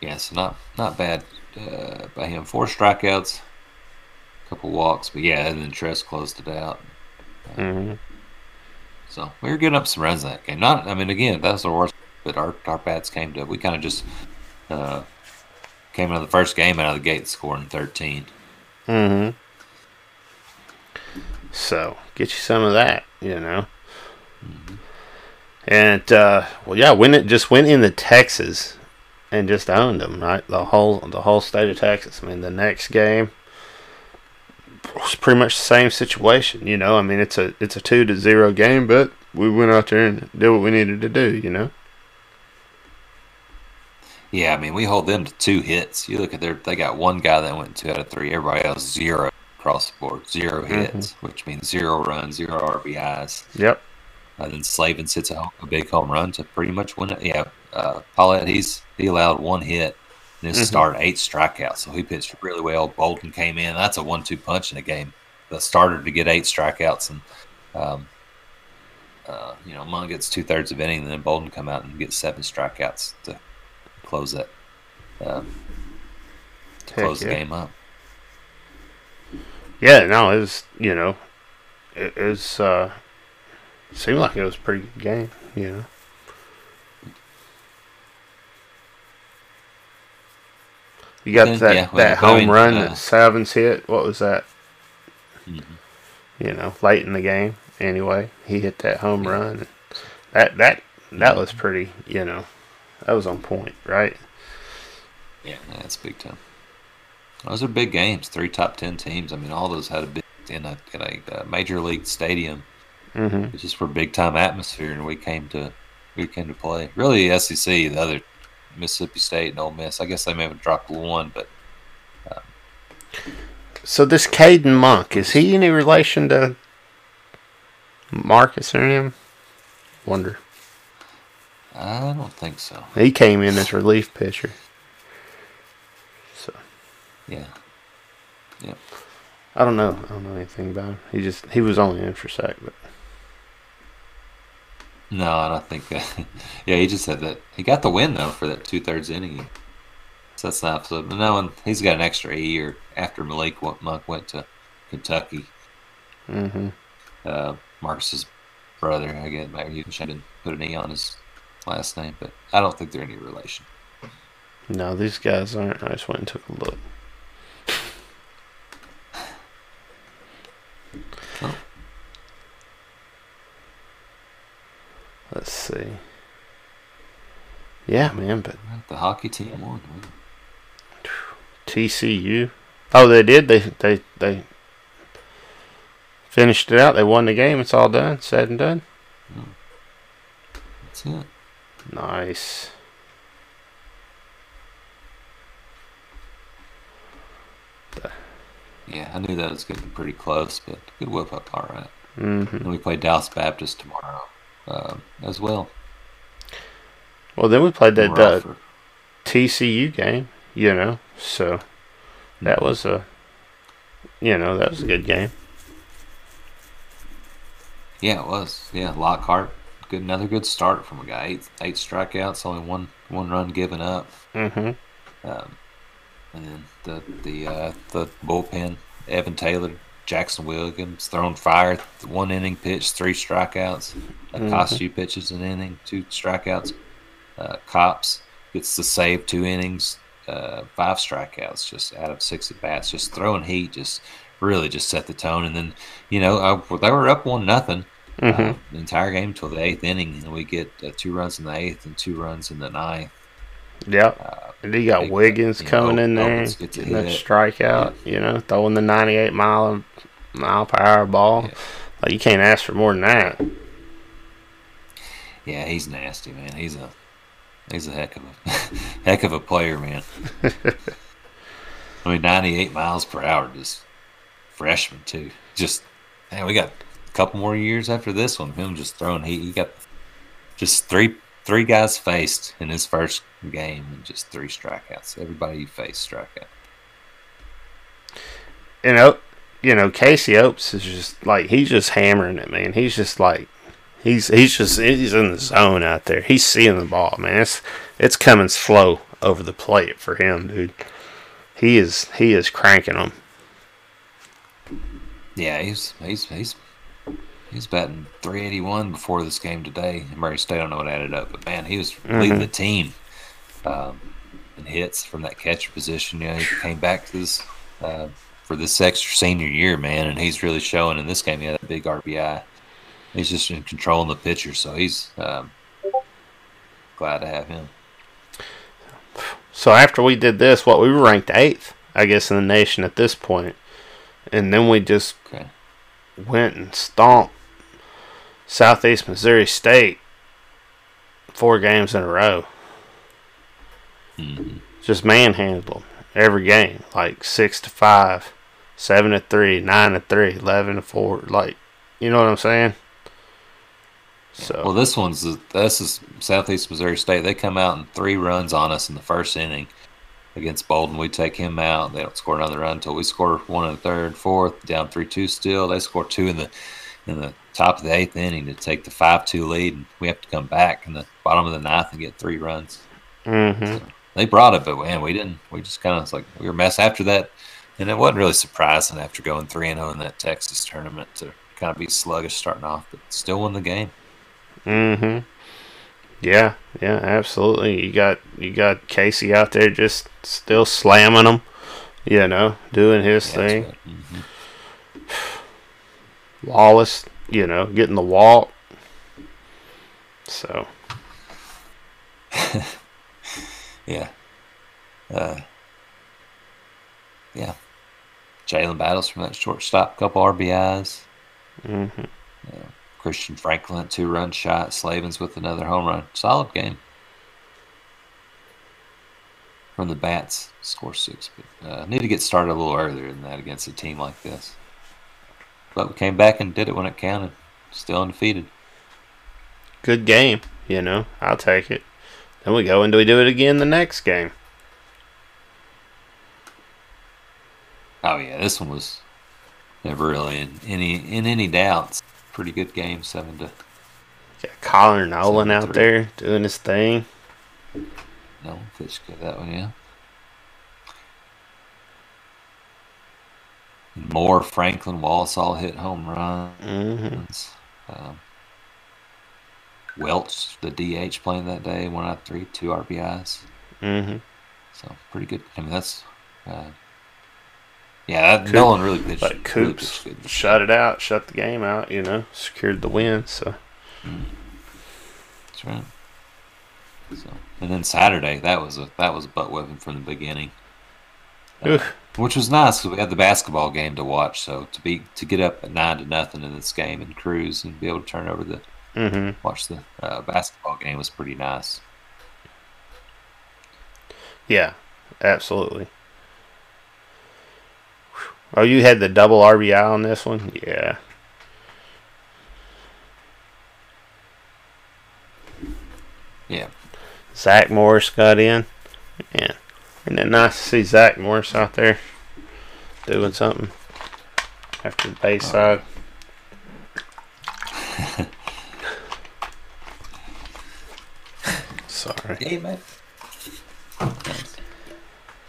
Yeah, so not, not bad uh, by him. Four strikeouts, a couple walks, but yeah, and then Tress closed it out. Uh, mm-hmm. So we were getting up some runs in that game. Not, I mean, again, that's the worst. But our our bats came to. We kind of just uh, came out of the first game out of the gate scoring thirteen. Mm-hmm. So get you some of that, you know. Mm-hmm. And uh, well, yeah, win it. Just went into Texas and just owned them, right? The whole the whole state of Texas. I mean, the next game was pretty much the same situation, you know. I mean, it's a it's a two to zero game, but we went out there and did what we needed to do, you know. Yeah, I mean, we hold them to two hits. You look at their, they got one guy that went two out of three. Everybody else, zero across the board. Zero hits, mm-hmm. which means zero runs, zero R B Is. Yep. And uh, then Slavin hits a, a big home run to pretty much win it. Yeah, uh, Paulette, he's he allowed one hit. And his mm-hmm. start, eight strikeouts. So he pitched really well. Bolden came in. That's a one two punch in a game. The starter to get eight strikeouts. And, um, uh, you know, Munn gets two-thirds of inning, and then Bolden come out and gets seven strikeouts to close that um, to close yeah. the game up. Yeah, no, it was, you know, it, it was, uh, seemed like it was a pretty good game, you know. You got then, that, yeah, well, that home mean, run uh, that Salvin's hit. What was that? Mm-hmm. You know, late in the game. Anyway, he hit that home yeah. run. And that that that mm-hmm. was pretty, you know, that was on point, right? Yeah, that's big time. Those are big games. Three top ten teams. I mean, all those had a big in a, in a major league stadium. Mm-hmm. It's just for big time atmosphere, and we came to we came to play. Really, the S E C, the other. Mississippi State and Ole Miss. I guess they may have dropped one, but. Um. So this Caden Monk, is he any relation to Marcus or him? Wonder. I don't think so. He came in as relief pitcher. So. Yeah. Yeah. I don't know. I don't know anything about him. He just he was only in for sack, but. No, I don't think that. Yeah, he just had that. He got the win, though, for that two-thirds inning. So that's not. So, but no one, he's got an extra year after Malik Monk went to Kentucky. Mm-hmm. Uh, Marcus's brother, I guess, maybe he didn't put an E on his last name, but I don't think they're any relation. No, these guys aren't. I just went and took a look. Oh. Let's see. Yeah, man, but the hockey team won. T C U. Oh, they did. They they they finished it out. They won the game. It's all done. Said and done. That's it. Nice. Yeah, I knew that was going to be pretty close, but good whip up. All right. Mm-hmm. And we play Dallas Baptist tomorrow. Um, as well. Well, then we played that uh, T C U game, you know, so that was a, you know, that was a good game. Yeah, it was. Yeah, Lockhart, good, another good start from a guy. Eight, eight strikeouts, only one one run given up. Mm-hmm. Um, and then the the uh, the bullpen, Evan Taylor. Jackson Wiggins thrown fire, one inning pitch, three strikeouts. Mm-hmm. Acosta pitches an inning, two strikeouts. Uh, Cops gets the save, two innings, uh, five strikeouts, just out of six at bats, just throwing heat, just really just set the tone. And then, you know, I, they were up one nothing mm-hmm. uh, the entire game till the eighth inning, and we get uh, two runs in the eighth and two runs in the ninth. Yep. Uh, and he got they, Wiggins coming know, in there, getting that strikeout, yeah. you know, throwing the ninety-eight mile mile per hour ball. Yeah. Like you can't ask for more than that. Yeah, he's nasty, man. He's a he's a heck of a heck of a player, man. I mean, ninety-eight miles per hour, just freshman too. Just man, we got a couple more years after this one. Him just throwing heat. He got just three. Three guys faced in his first game and just three strikeouts. Everybody you face struck out. And, oh, you know, Casey Oates is just like, he's just hammering it, man. He's just like, he's he's just, he's in the zone out there. He's seeing the ball, man. It's it's coming slow over the plate for him, dude. He is, he is cranking them. Yeah, he's he's he's he's batting three eighty-one before this game today. Murray State, I don't know what added up, but man, he was mm-hmm. leading the team um, in hits from that catcher position. You know, he came back to this uh, for this extra senior year, man, and he's really showing in this game. He had a big R B I. He's just in control of the pitcher, so he's um, glad to have him. So after we did this, what we were ranked eighth, I guess, in the nation at this point, and then we just okay. went and stomped Southeast Missouri State four games in a row. Mm-hmm. Just manhandled them every game, like six to five, seven to three, nine to three, eleven to four. Like, you know what I'm saying? So. Well, this one's this is Southeast Missouri State. They come out in three runs on us in the first inning against Bolden. We take him out. They don't score another run until we score one in the third, fourth. Down three two still. They score two in the in the top of the eighth inning to take the five two lead. And we have to come back in the bottom of the ninth and get three runs. Mm-hmm. So they brought it, but man, we didn't. We just kind of like we were messed after that, and it wasn't really surprising after going three and zero in that Texas tournament to kind of be sluggish starting off, but still won the game. Mm-hmm. Yeah, yeah, absolutely. You got you got Casey out there just still slamming them, you know, doing his yeah, thing. Right. Mm-hmm. Wallace, you know, getting the walk. So. yeah. Uh, yeah. Jalen Battles from that shortstop, couple R B Is. Mm-hmm. Yeah. Christian Franklin, two-run shot. Slavens with another home run. Solid game. From the bats, score six. But, uh, need to get started a little earlier than that against a team like this. But we came back and did it when it counted. Still undefeated. Good game, you know. I'll take it. Then we go and do we do it again the next game. Oh, yeah, this one was never really in any, in any doubts. Pretty good game, seven to. Got Colin Nolan out there doing his thing. Nolan Fish got that one, yeah. Moore, Franklin, Wallace all hit home runs. Mm-hmm. Um, Welch, the D H playing that day, one out of three, two R B Is. Mm-hmm. So pretty good. I mean, that's. Uh, Yeah, that Nolan really pitched. But Coops really pitched shut it out, shut the game out, you know, secured the win. So mm. That's right. So, and then Saturday, that was a that was a butt whipping from the beginning, uh, which was nice because we had the basketball game to watch. So to be to get up at nine to nothing in this game and cruise and be able to turn over the mm-hmm. watch the uh, basketball game was pretty nice. Yeah, absolutely. Oh, you had the double R B I on this one? Yeah. Yeah. Zach Morris got in. Yeah. Isn't it nice to see Zach Morris out there doing something after the bayside? Right. Sorry. Hey, man.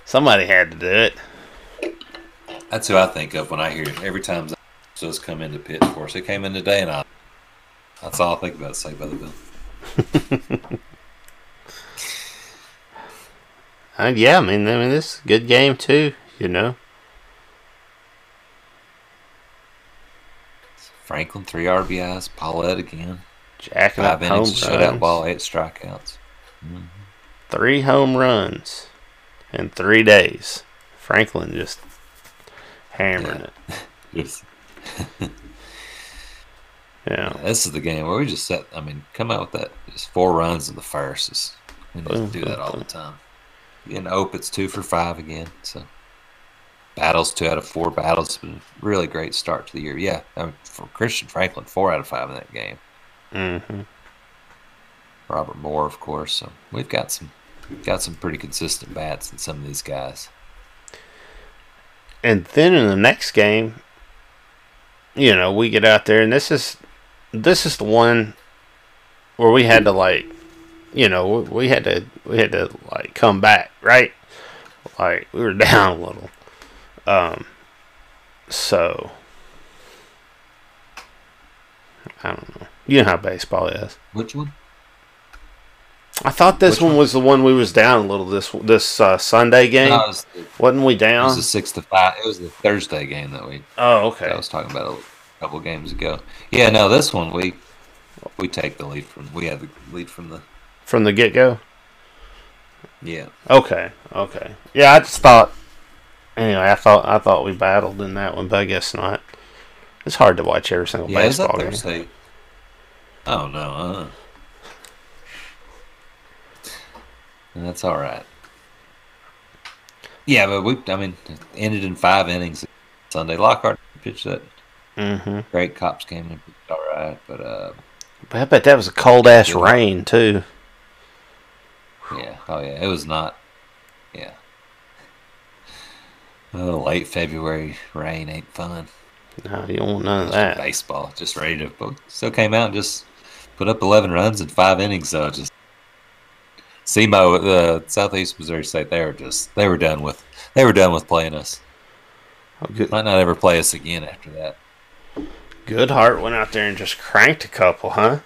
Somebody had to do it. That's who I think of when I hear it. Every time Zach does come into pitch for us. It came in today, and I, that's all I think about, Saved by the Bell. uh, yeah, I mean, I mean, this is a good game, too, you know. Franklin, three R B Is. Paulette again. Jacking up home runs. Five innings, shutout ball, eight strikeouts. Mm-hmm. Three home runs in three days. Franklin just... hammering yeah. it. yeah. yeah. This is the game where we just set, I mean, come out with that. It's four runs in the first. It's, we need boom, to do boom, that all boom. the time. In Ope, it's two for five again. So, Battles, two out of four. Battles, been a really great start to the year. Yeah. I mean, for Christian Franklin, four out of five in that game. Mm-hmm. Robert Moore, of course. So, we've got some, we've got some pretty consistent bats in some of these guys. And then in the next game, you know, we get out there, and this is this is the one where we had to like, you know, we had to we had to like come back, right? Like we were down a little, um, so I don't know. You know how baseball is. Which one? I thought this one, one was the one we was down a little this this uh, Sunday game. No, was the, Wasn't we down? It was the six to five. It was the Thursday game that we. Oh, okay. I was talking about a couple games ago. Yeah, no, this one we we take the lead from. We have the lead from the from the get go. Yeah. Okay. Okay. Yeah, I just thought. Anyway, I thought I thought we battled in that one, but I guess not. It's hard to watch every single yeah, baseball is that game. Thursday? Oh no. Uh, That's all right. Yeah, but we, I mean, it ended in five innings Sunday. Lockhart pitched that mm-hmm. great Cops game and pitched all right. But, uh, but I bet that was a cold-ass yeah. rain, too. Yeah. Oh, yeah. It was not. Yeah. Oh, late February rain ain't fun. No, you don't want none of that. Baseball, just ready to book. Still came out and just put up eleven runs in five innings, though. Just. SEMO, the uh, Southeast Missouri State, they were just they were done with they were done with playing us. Oh, good. Might not ever play us again after that. Goodhart went out there and just cranked a couple, huh?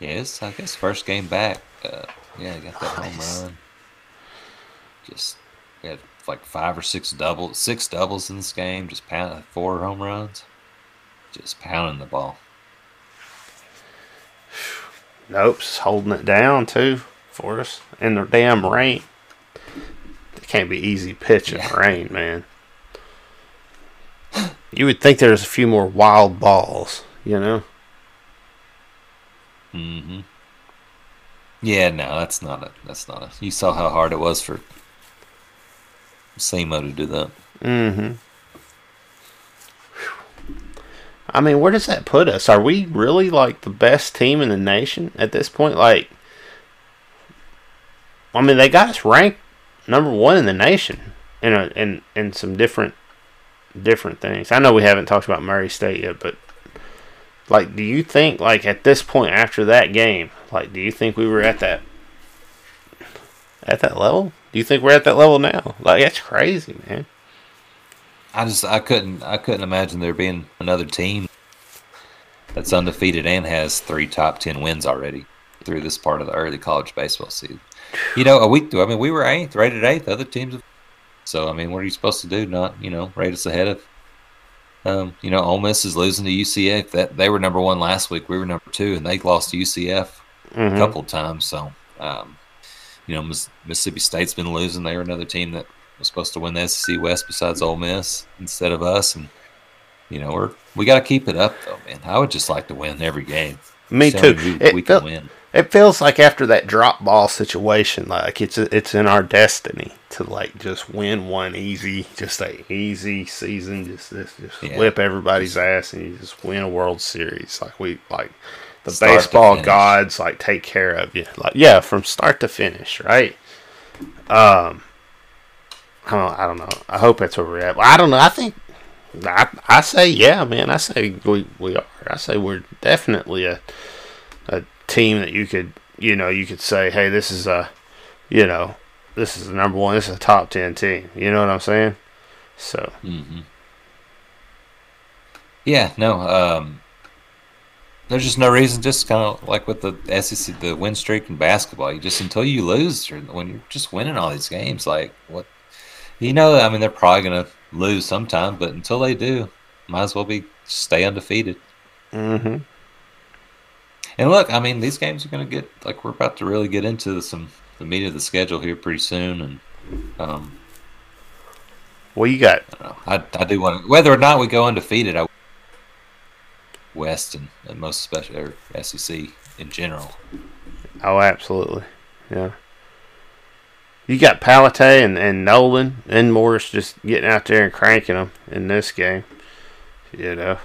Yes, I guess first game back. Uh, yeah, he got that nice. Home run. Just we had like five or six doubles, six doubles in this game. Just pounding four home runs. Just pounding the ball. Nope, just holding it down, too, for us. In the damn rain. It can't be easy pitching yeah. rain, man. You would think there's a few more wild balls, you know? Mm-hmm. Yeah, no, that's not it. That's not it. You saw how hard it was for SEMO to do that. Mm-hmm. I mean, where does that put us? Are we really, like, the best team in the nation at this point? Like, I mean, they got us ranked number one in the nation in a, in, in some different different things. I know we haven't talked about Murray State yet, but, like, do you think, like, at this point after that game, like, do you think we were at that at that level? Do you think we're at that level now? Like, that's crazy, man. I just I couldn't I couldn't imagine there being another team that's undefeated and has three top ten wins already through this part of the early college baseball season. You know, a week through, I mean, we were eighth, rated eighth. Other teams, have, so I mean, what are you supposed to do? Not you know, rate us ahead of. Um, you know, Ole Miss is losing to U C F. That they were number one last week. We were number two, and they lost to U C F mm-hmm. a couple of times. So, um, you know, Miss, Mississippi State's been losing. They were another team that. We're supposed to win the S E C West besides Ole Miss instead of us. And, you know, we're, we got to keep it up, though, man. I would just like to win every game. Me too. We, we feel, can win. It feels like after that drop ball situation, like it's it's in our destiny to, like, just win one easy, just a easy season, just this, just yeah. whip everybody's ass and you just win a World Series. Like, we, like, the start baseball gods, like, take care of you. Like, yeah, from start to finish, right? Um, I don't know. I hope that's where we're at. I don't know. I think I I say yeah, man. I say we, we are. I say we're definitely a a team that you could you know you could say, hey, this is a you know this is the number one. This is a top ten team. You know what I'm saying? So mm-hmm. yeah, no. Um, there's just no reason. Just kind of like with the S E C, the win streak in basketball. You just until you lose, or when you're just winning all these games, like what. You know, I mean, they're probably going to lose sometime, but until they do, might as well be stay undefeated. Mm-hmm. And look, I mean, these games are going to get, like, we're about to really get into the, some the meat of the schedule here pretty soon. And um, well, you got. I don't know. I, I do want to, whether or not we go undefeated, I West and, and most especially or S E C in general. Oh, absolutely. Yeah. You got Palate and, and Nolan and Morris just getting out there and cranking them in this game. You know.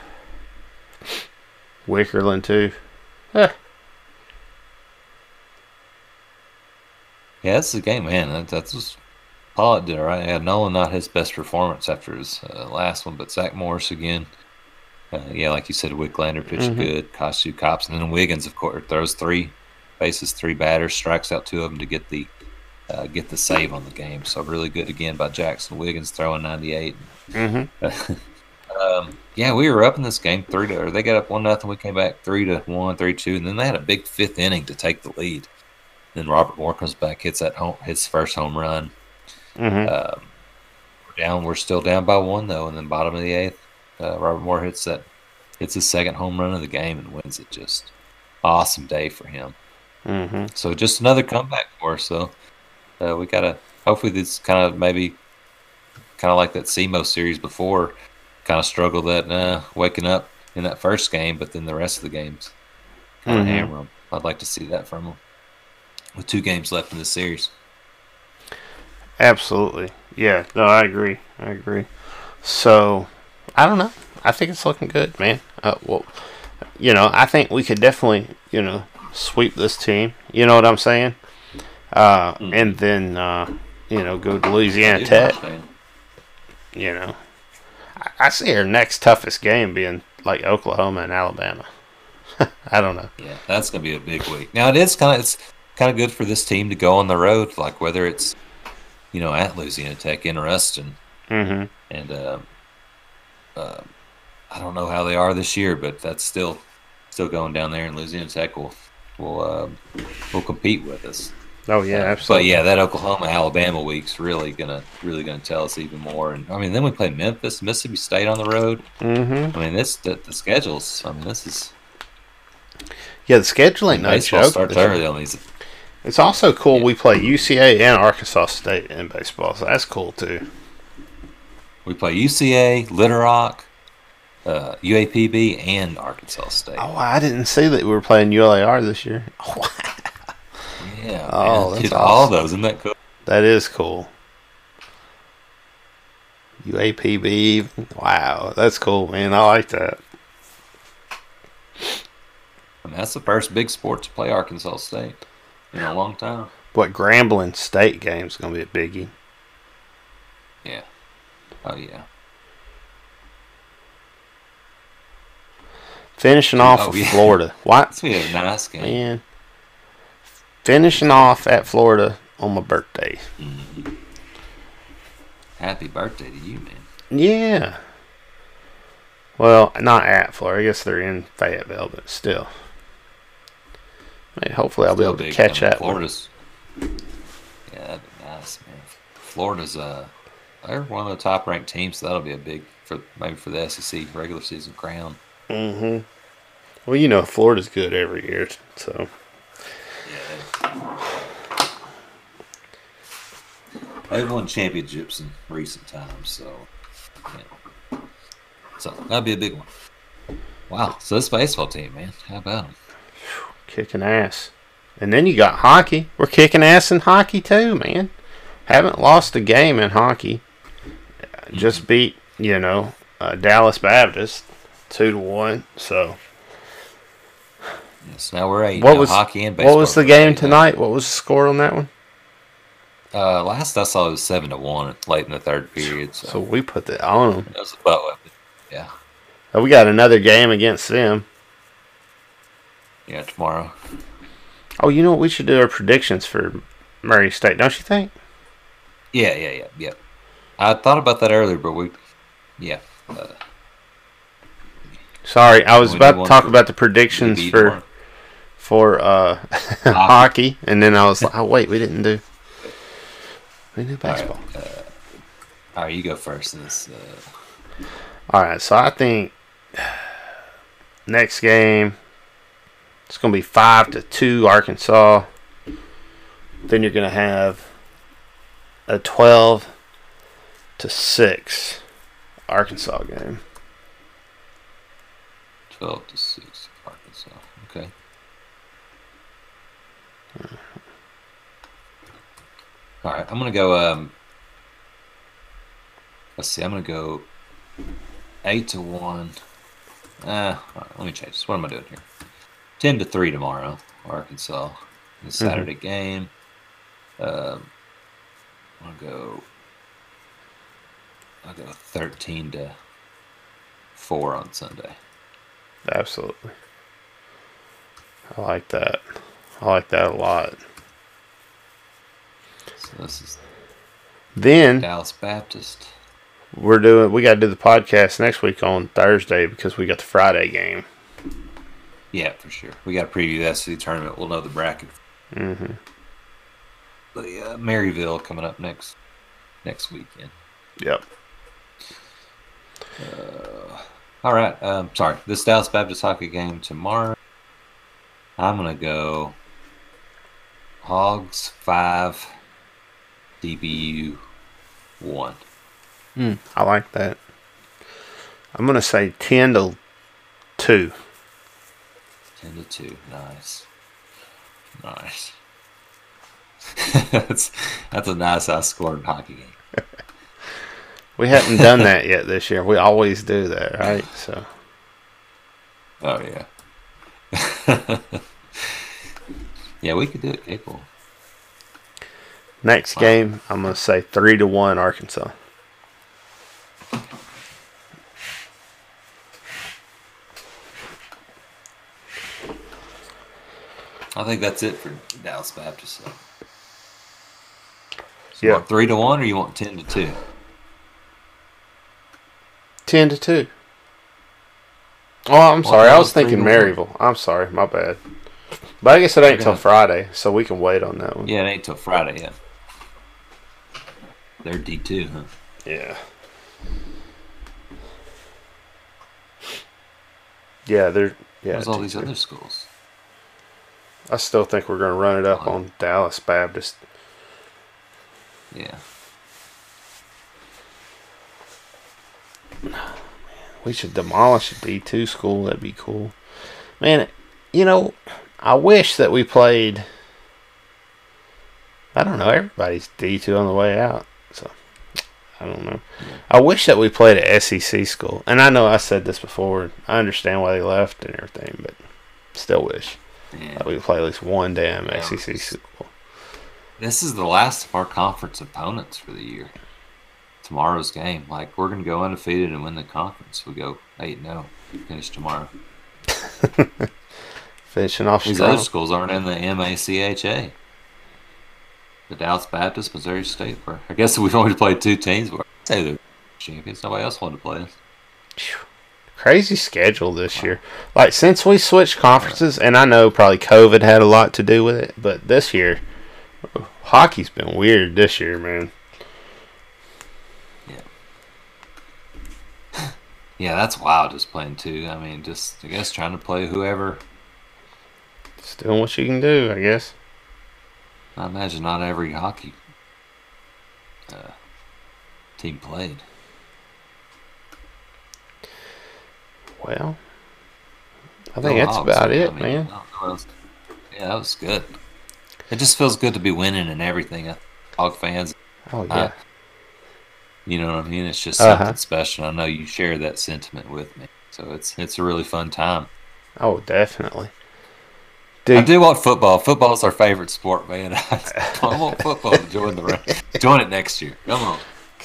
Wickerland, too. Huh. Yeah, that's the game, man. That, that's just Pollitt did, right? Yeah, Nolan, not his best performance after his uh, last one, but Zach Morris again. Uh, yeah, like you said, Wicklander pitched mm-hmm. good. Kostu, Cops, and then Wiggins, of course, throws three bases, three batters, strikes out two of them to get the. Uh, get the save on the game. So really good again by Jackson Wiggins throwing ninety-eight. Mm-hmm. um, Yeah, we were up in this game three to, or they got up one nothing. We came back three to one, three two, and then they had a big fifth inning to take the lead. Then Robert Moore comes back, hits that home, his first home run. Mm-hmm. Um, we're down. We're still down by one though, and then bottom of the eighth, uh, Robert Moore hits that, hits his second home run of the game and wins it. Just awesome day for him. Mm-hmm. So just another comeback for us though. Uh, we gotta hopefully this kind of maybe kind of like that C M O series before. Kind of struggled that uh, waking up in that first game, but then the rest of the games kind of mm-hmm. hammer them. I'd like to see that from them with two games left in the series. Absolutely. Yeah, no, I agree. I agree. So, I don't know. I think it's looking good, man. Uh, well, you know, I think we could definitely, you know, sweep this team. You know what I'm saying? Uh, mm-hmm. And then, uh, you know, go to Louisiana Tech. You know. I see our next toughest game being like Oklahoma and Alabama. I don't know. Yeah, that's gonna be a big week. Now it is kind of it's kind of good for this team to go on the road, like whether it's you know at Louisiana Tech in Ruston, mm-hmm. and uh, uh, I don't know how they are this year, but that's still still going down there, and Louisiana Tech will will uh, will compete with us. Oh yeah, absolutely. But yeah, that Oklahoma Alabama week's really gonna really gonna tell us even more. And I mean, then we play Memphis, Mississippi State on the road. Mm-hmm. I mean, this the, the schedules. I mean, this is yeah, the schedule ain't no joke. Starts early on these. It's also cool. Yeah. We play U C A and Arkansas State in baseball, so that's cool too. We play U C A, Little Rock, uh, U A P B, and Arkansas State. Oh, I didn't see that we were playing U L A R this year. Oh, yeah, oh, that's awesome. All those. Isn't that cool? That is cool. U A P B. Wow, that's cool, man. I like that. And that's the first big sport to play Arkansas State in a long time. But Grambling State game's going to be a biggie. Yeah. Oh, yeah. Finishing off oh, with yeah. Florida. What? It's going to be a nice game. Man. Finishing off at Florida on my birthday. Mm-hmm. Happy birthday to you, man. Yeah. Well, not at Florida. I guess they're in Fayetteville, but still. I mean, hopefully I'll still be able to catch that Florida's, one. Yeah, that'd be nice, man. Florida's uh, they're one of the top-ranked teams, so that'll be a big, for maybe for the S E C regular season crown. Mm-hmm. Well, you know, Florida's good every year, so... They've won championships in recent times, so yeah. So that'd be a big one. Wow! So this baseball team, man, how about them? Kicking ass, and then you got hockey. We're kicking ass in hockey too, man. Haven't lost a game in hockey. Mm-hmm. Just beat you know uh, Dallas Baptist two to one. So yes, now we're eight. What now was hockey and baseball? What was the game tonight? Now. What was the score on that one? Uh, last I saw, it was seven to one late in the third period. So, so we put that on them. That was a butt weapon. Yeah. Oh, we got another game against them. Yeah, tomorrow. Oh, you know what? We should do our predictions for Murray State, don't you think? Yeah, yeah, yeah, yeah. I thought about that earlier, but we, yeah. Uh, Sorry, I was about to talk about the predictions for tomorrow. for uh, hockey. hockey, and then I was like, oh wait, we didn't do. We knew baseball. All right, uh, all right, you go first. In this, uh... All right, so I think next game it's going to be five to two Arkansas. Then you're going to have a twelve to six Arkansas game. Twelve to six Arkansas. Okay. Uh-huh. All right, I'm going to go, um, let's see, I'm going to go eight to one. Uh, all right, let me change this. What am I doing here? ten to three tomorrow, Arkansas. This Saturday mm-hmm. game. Um, I'm going to go, I'll go thirteen to four on Sunday. Absolutely. I like that. I like that a lot. So this is then Dallas Baptist. we're doing we got to do the podcast next week on Thursday because we got the Friday game. Yeah, for sure. We got to preview the S E C tournament. We'll know the bracket. Mm-hmm. But yeah, Maryville coming up next next weekend. Yep. Uh, all right. Um, sorry. This Dallas Baptist hockey game tomorrow. I'm going to go Hogs five, D B U one. Mm, I like that. I'm going to say ten to two. ten to two. Nice. Nice. that's, that's a nice high score in hockey game. We haven't done that yet this year. We always do that, right? So. Oh, yeah. Yeah, we could do it. April. Next wow. game, I'm going to say three to one Arkansas. I think that's it for Dallas Baptist. So, so yeah. You want three to one or you want ten to two? ten to two. Oh, I'm sorry. Well, I was thinking Maryville. I'm sorry. My bad. But I guess it ain't till Friday, so we can wait on that one. Yeah, it ain't till Friday, yeah. They're D two, huh? Yeah. Yeah, they're... Yeah, where's all these other schools? I still think we're going to run it up on Dallas Baptist. Yeah. Man, we should demolish a D two school. That'd be cool. Man, you know, I wish that we played, I don't know, everybody's D two on the way out. So, I don't know. I wish that we played an S E C school. And I know I said this before. I understand why they left and everything, but still wish. Yeah. Like we play at least one damn yeah. S E C school. This is the last of our conference opponents for the year. Tomorrow's game, like we're gonna go undefeated and win the conference. We go eight and zero. Finish tomorrow. Finishing off. These strong. Other schools aren't in the M A C H A. The Dallas Baptist, Missouri State. Were, I guess we've only played two teams. We're the champions. Nobody else wanted to play us. Crazy schedule this year. Like, since we switched conferences, and I know probably COVID had a lot to do with it, but this year, hockey's been weird this year, man. Yeah. Yeah, that's wild just playing two. I mean, just, I guess, trying to play whoever. Just doing what you can do, I guess. I imagine not every hockey uh, team played. Well, I think no, that's Hogs, about it, I mean, man. Yeah, that was good. It just feels good to be winning and everything. Hog fans. Oh, yeah. I, you know what I mean? It's just uh-huh. something special. I know you share that sentiment with me. So it's it's a really fun time. Oh, definitely. Dude. I do want football. Football's our favorite sport, man. I want football to join the rest. Join it next year. Come on.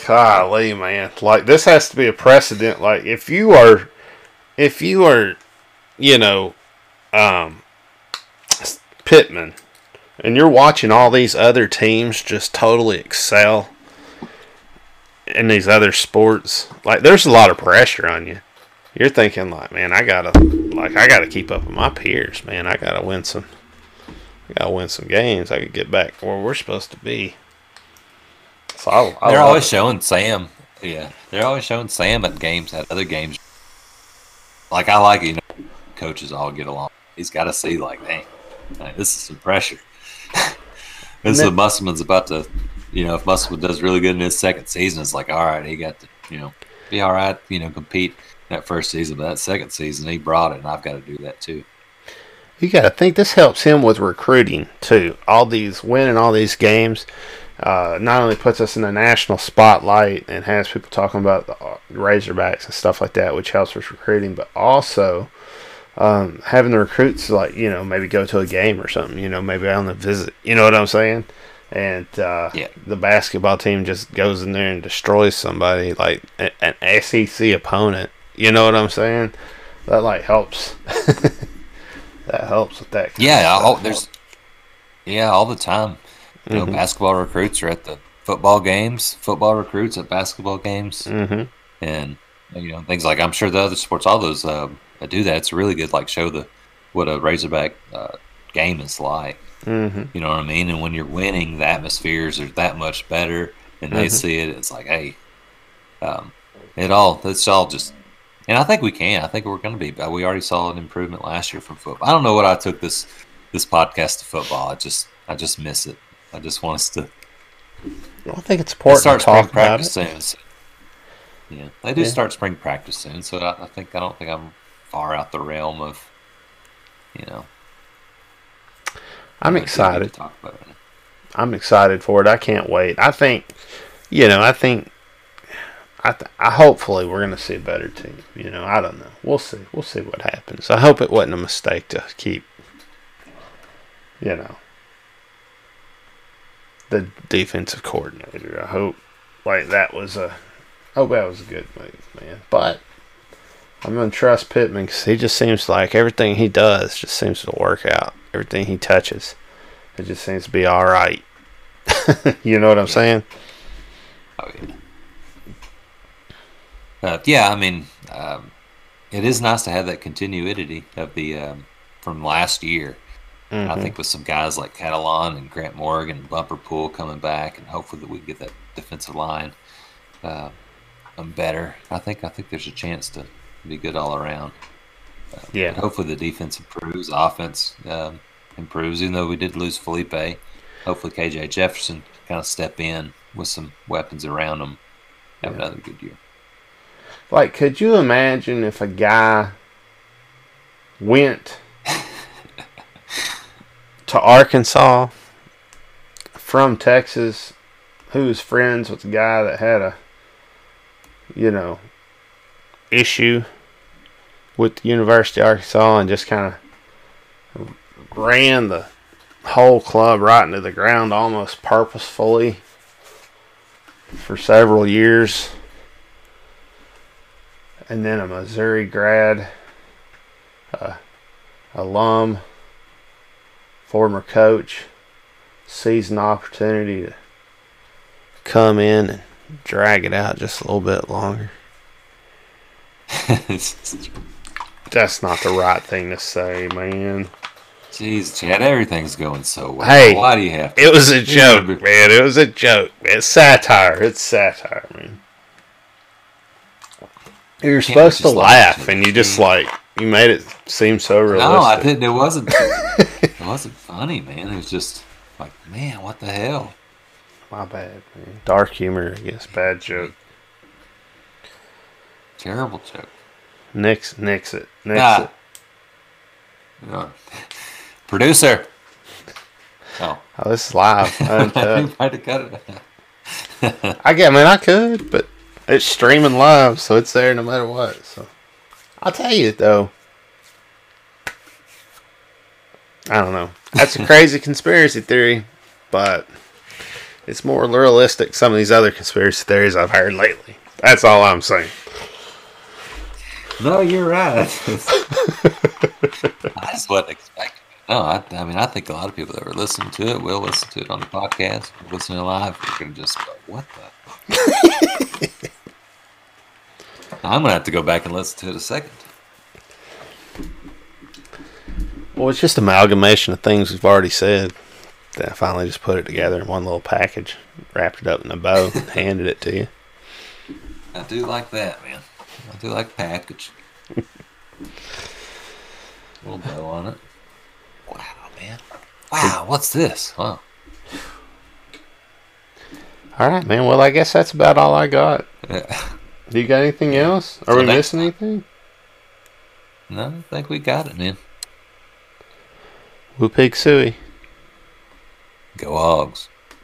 Golly, man. Like, this has to be a precedent. Like, if you are... If you are, you know, um, Pittman, and you're watching all these other teams just totally excel in these other sports, like there's a lot of pressure on you. You're thinking like, man, I gotta, like I gotta keep up with my peers, man. I gotta win some, I gotta win some games. I could get back where we're supposed to be. So I, I they're always it. showing Sam, yeah. They're always showing Sam at games at other games. Like, I like it, you know, coaches all get along. He's got to see, like, dang, like, this is some pressure. This is what Musselman's about to, you know, if Musselman does really good in his second season, it's like, all right, he got to, you know, be all right, you know, compete that first season. But that second season, he brought it, and I've got to do that too. You got to think this helps him with recruiting too. All these winning all these games uh, not only puts us in the national spotlight and has people talking about the Razorbacks and stuff like that, which helps with recruiting, but also um, having the recruits, like, you know, maybe go to a game or something, you know, maybe on a visit, you know what I'm saying? And uh, yeah. the basketball team just goes in there and destroys somebody, like an S E C opponent, you know what I'm saying? That, like, helps. That helps with that. Yeah, all, there's, yeah, all the time. You know, mm-hmm. basketball recruits are at the football games, football recruits at basketball games, mm-hmm. and you know things like I'm sure the other sports, all those uh, that do that. It's really good, like show the what a Razorback uh, game is like. Mm-hmm. You know what I mean? And when you're winning, the atmospheres are that much better, and they mm-hmm. see it. It's like, hey, um, it all it's all just. And I think we can. I think we're going to be. We already saw an improvement last year from football. I don't know what I took this this podcast to football. I just I just miss it. I just want us to. Well, I think it's important start to talk spring about practice it. Soon. So, yeah, they do yeah. start spring practice soon, so I, I think I don't think I'm far out the realm of, you know. I'm excited. To talk about it. I'm excited for it. I can't wait. I think, you know, I think. I, th- I hopefully we're going to see a better team. You know, I don't know. We'll see. We'll see what happens. I hope it wasn't a mistake to keep, you know, the defensive coordinator. I hope, like, that was a, I hope that was a good move, man. But I'm going to trust Pittman because he just seems like everything he does just seems to work out. Everything he touches, it just seems to be all right. You know what I'm yeah. saying? Oh, yeah. Uh, yeah, I mean, um, it is nice to have that continuity of the um, from last year. Mm-hmm. I think with some guys like Catalan and Grant Morgan and Bumper Pool coming back, and hopefully that we can get that defensive line uh, better. I think I think there's a chance to be good all around. Uh, yeah. Hopefully the defense improves, offense um, improves. Even though we did lose Felipe, hopefully K J Jefferson kind of step in with some weapons around him. Have yeah. another good year. Like, could you imagine if a guy went to Arkansas from Texas who was friends with a guy that had a, you know, issue with the University of Arkansas and just kind of ran the whole club right into the ground almost purposefully for several years? And then a Missouri grad, uh, alum, former coach, sees an opportunity to come in and drag it out just a little bit longer. That's not the right thing to say, man. Jeez, Chad, everything's going so well. Hey, why do you have to? It was a joke, man. It was a joke. It's satire. It's satire, man. You're supposed to laugh, laugh and you just like you made it seem so realistic. No, I didn't. It wasn't. It wasn't funny, man. It was just like, man, what the hell? My bad, man. Dark humor, I guess. Bad joke. Terrible joke. Nix, nix it, nix nah. it. No. Producer. Oh. oh, this is live. I might have cut it. I get, man. I could, but. It's streaming live, so it's there no matter what. So, I'll tell you, though. I don't know. That's a crazy conspiracy theory, but it's more realistic than some of these other conspiracy theories I've heard lately. That's all I'm saying. No, you're right. I just wasn't expecting it. No, I, I mean, I think a lot of people that were listening to it will listen to it on the podcast. We're listening live. We're going to just go, what the fuck? I'm going to have to go back and listen to it a second. Well, it's just amalgamation of things we've already said. I finally just put it together in one little package, wrapped it up in a bow, and handed it to you. I do like that, man. I do like package. A little bow on it. Wow, man. Wow, what's this? Wow. All right, man. Well, I guess that's about all I got. Yeah. Do you got anything else? Are so we missing anything? No, I think we got it, man. Whoopig Suey. Go Hogs.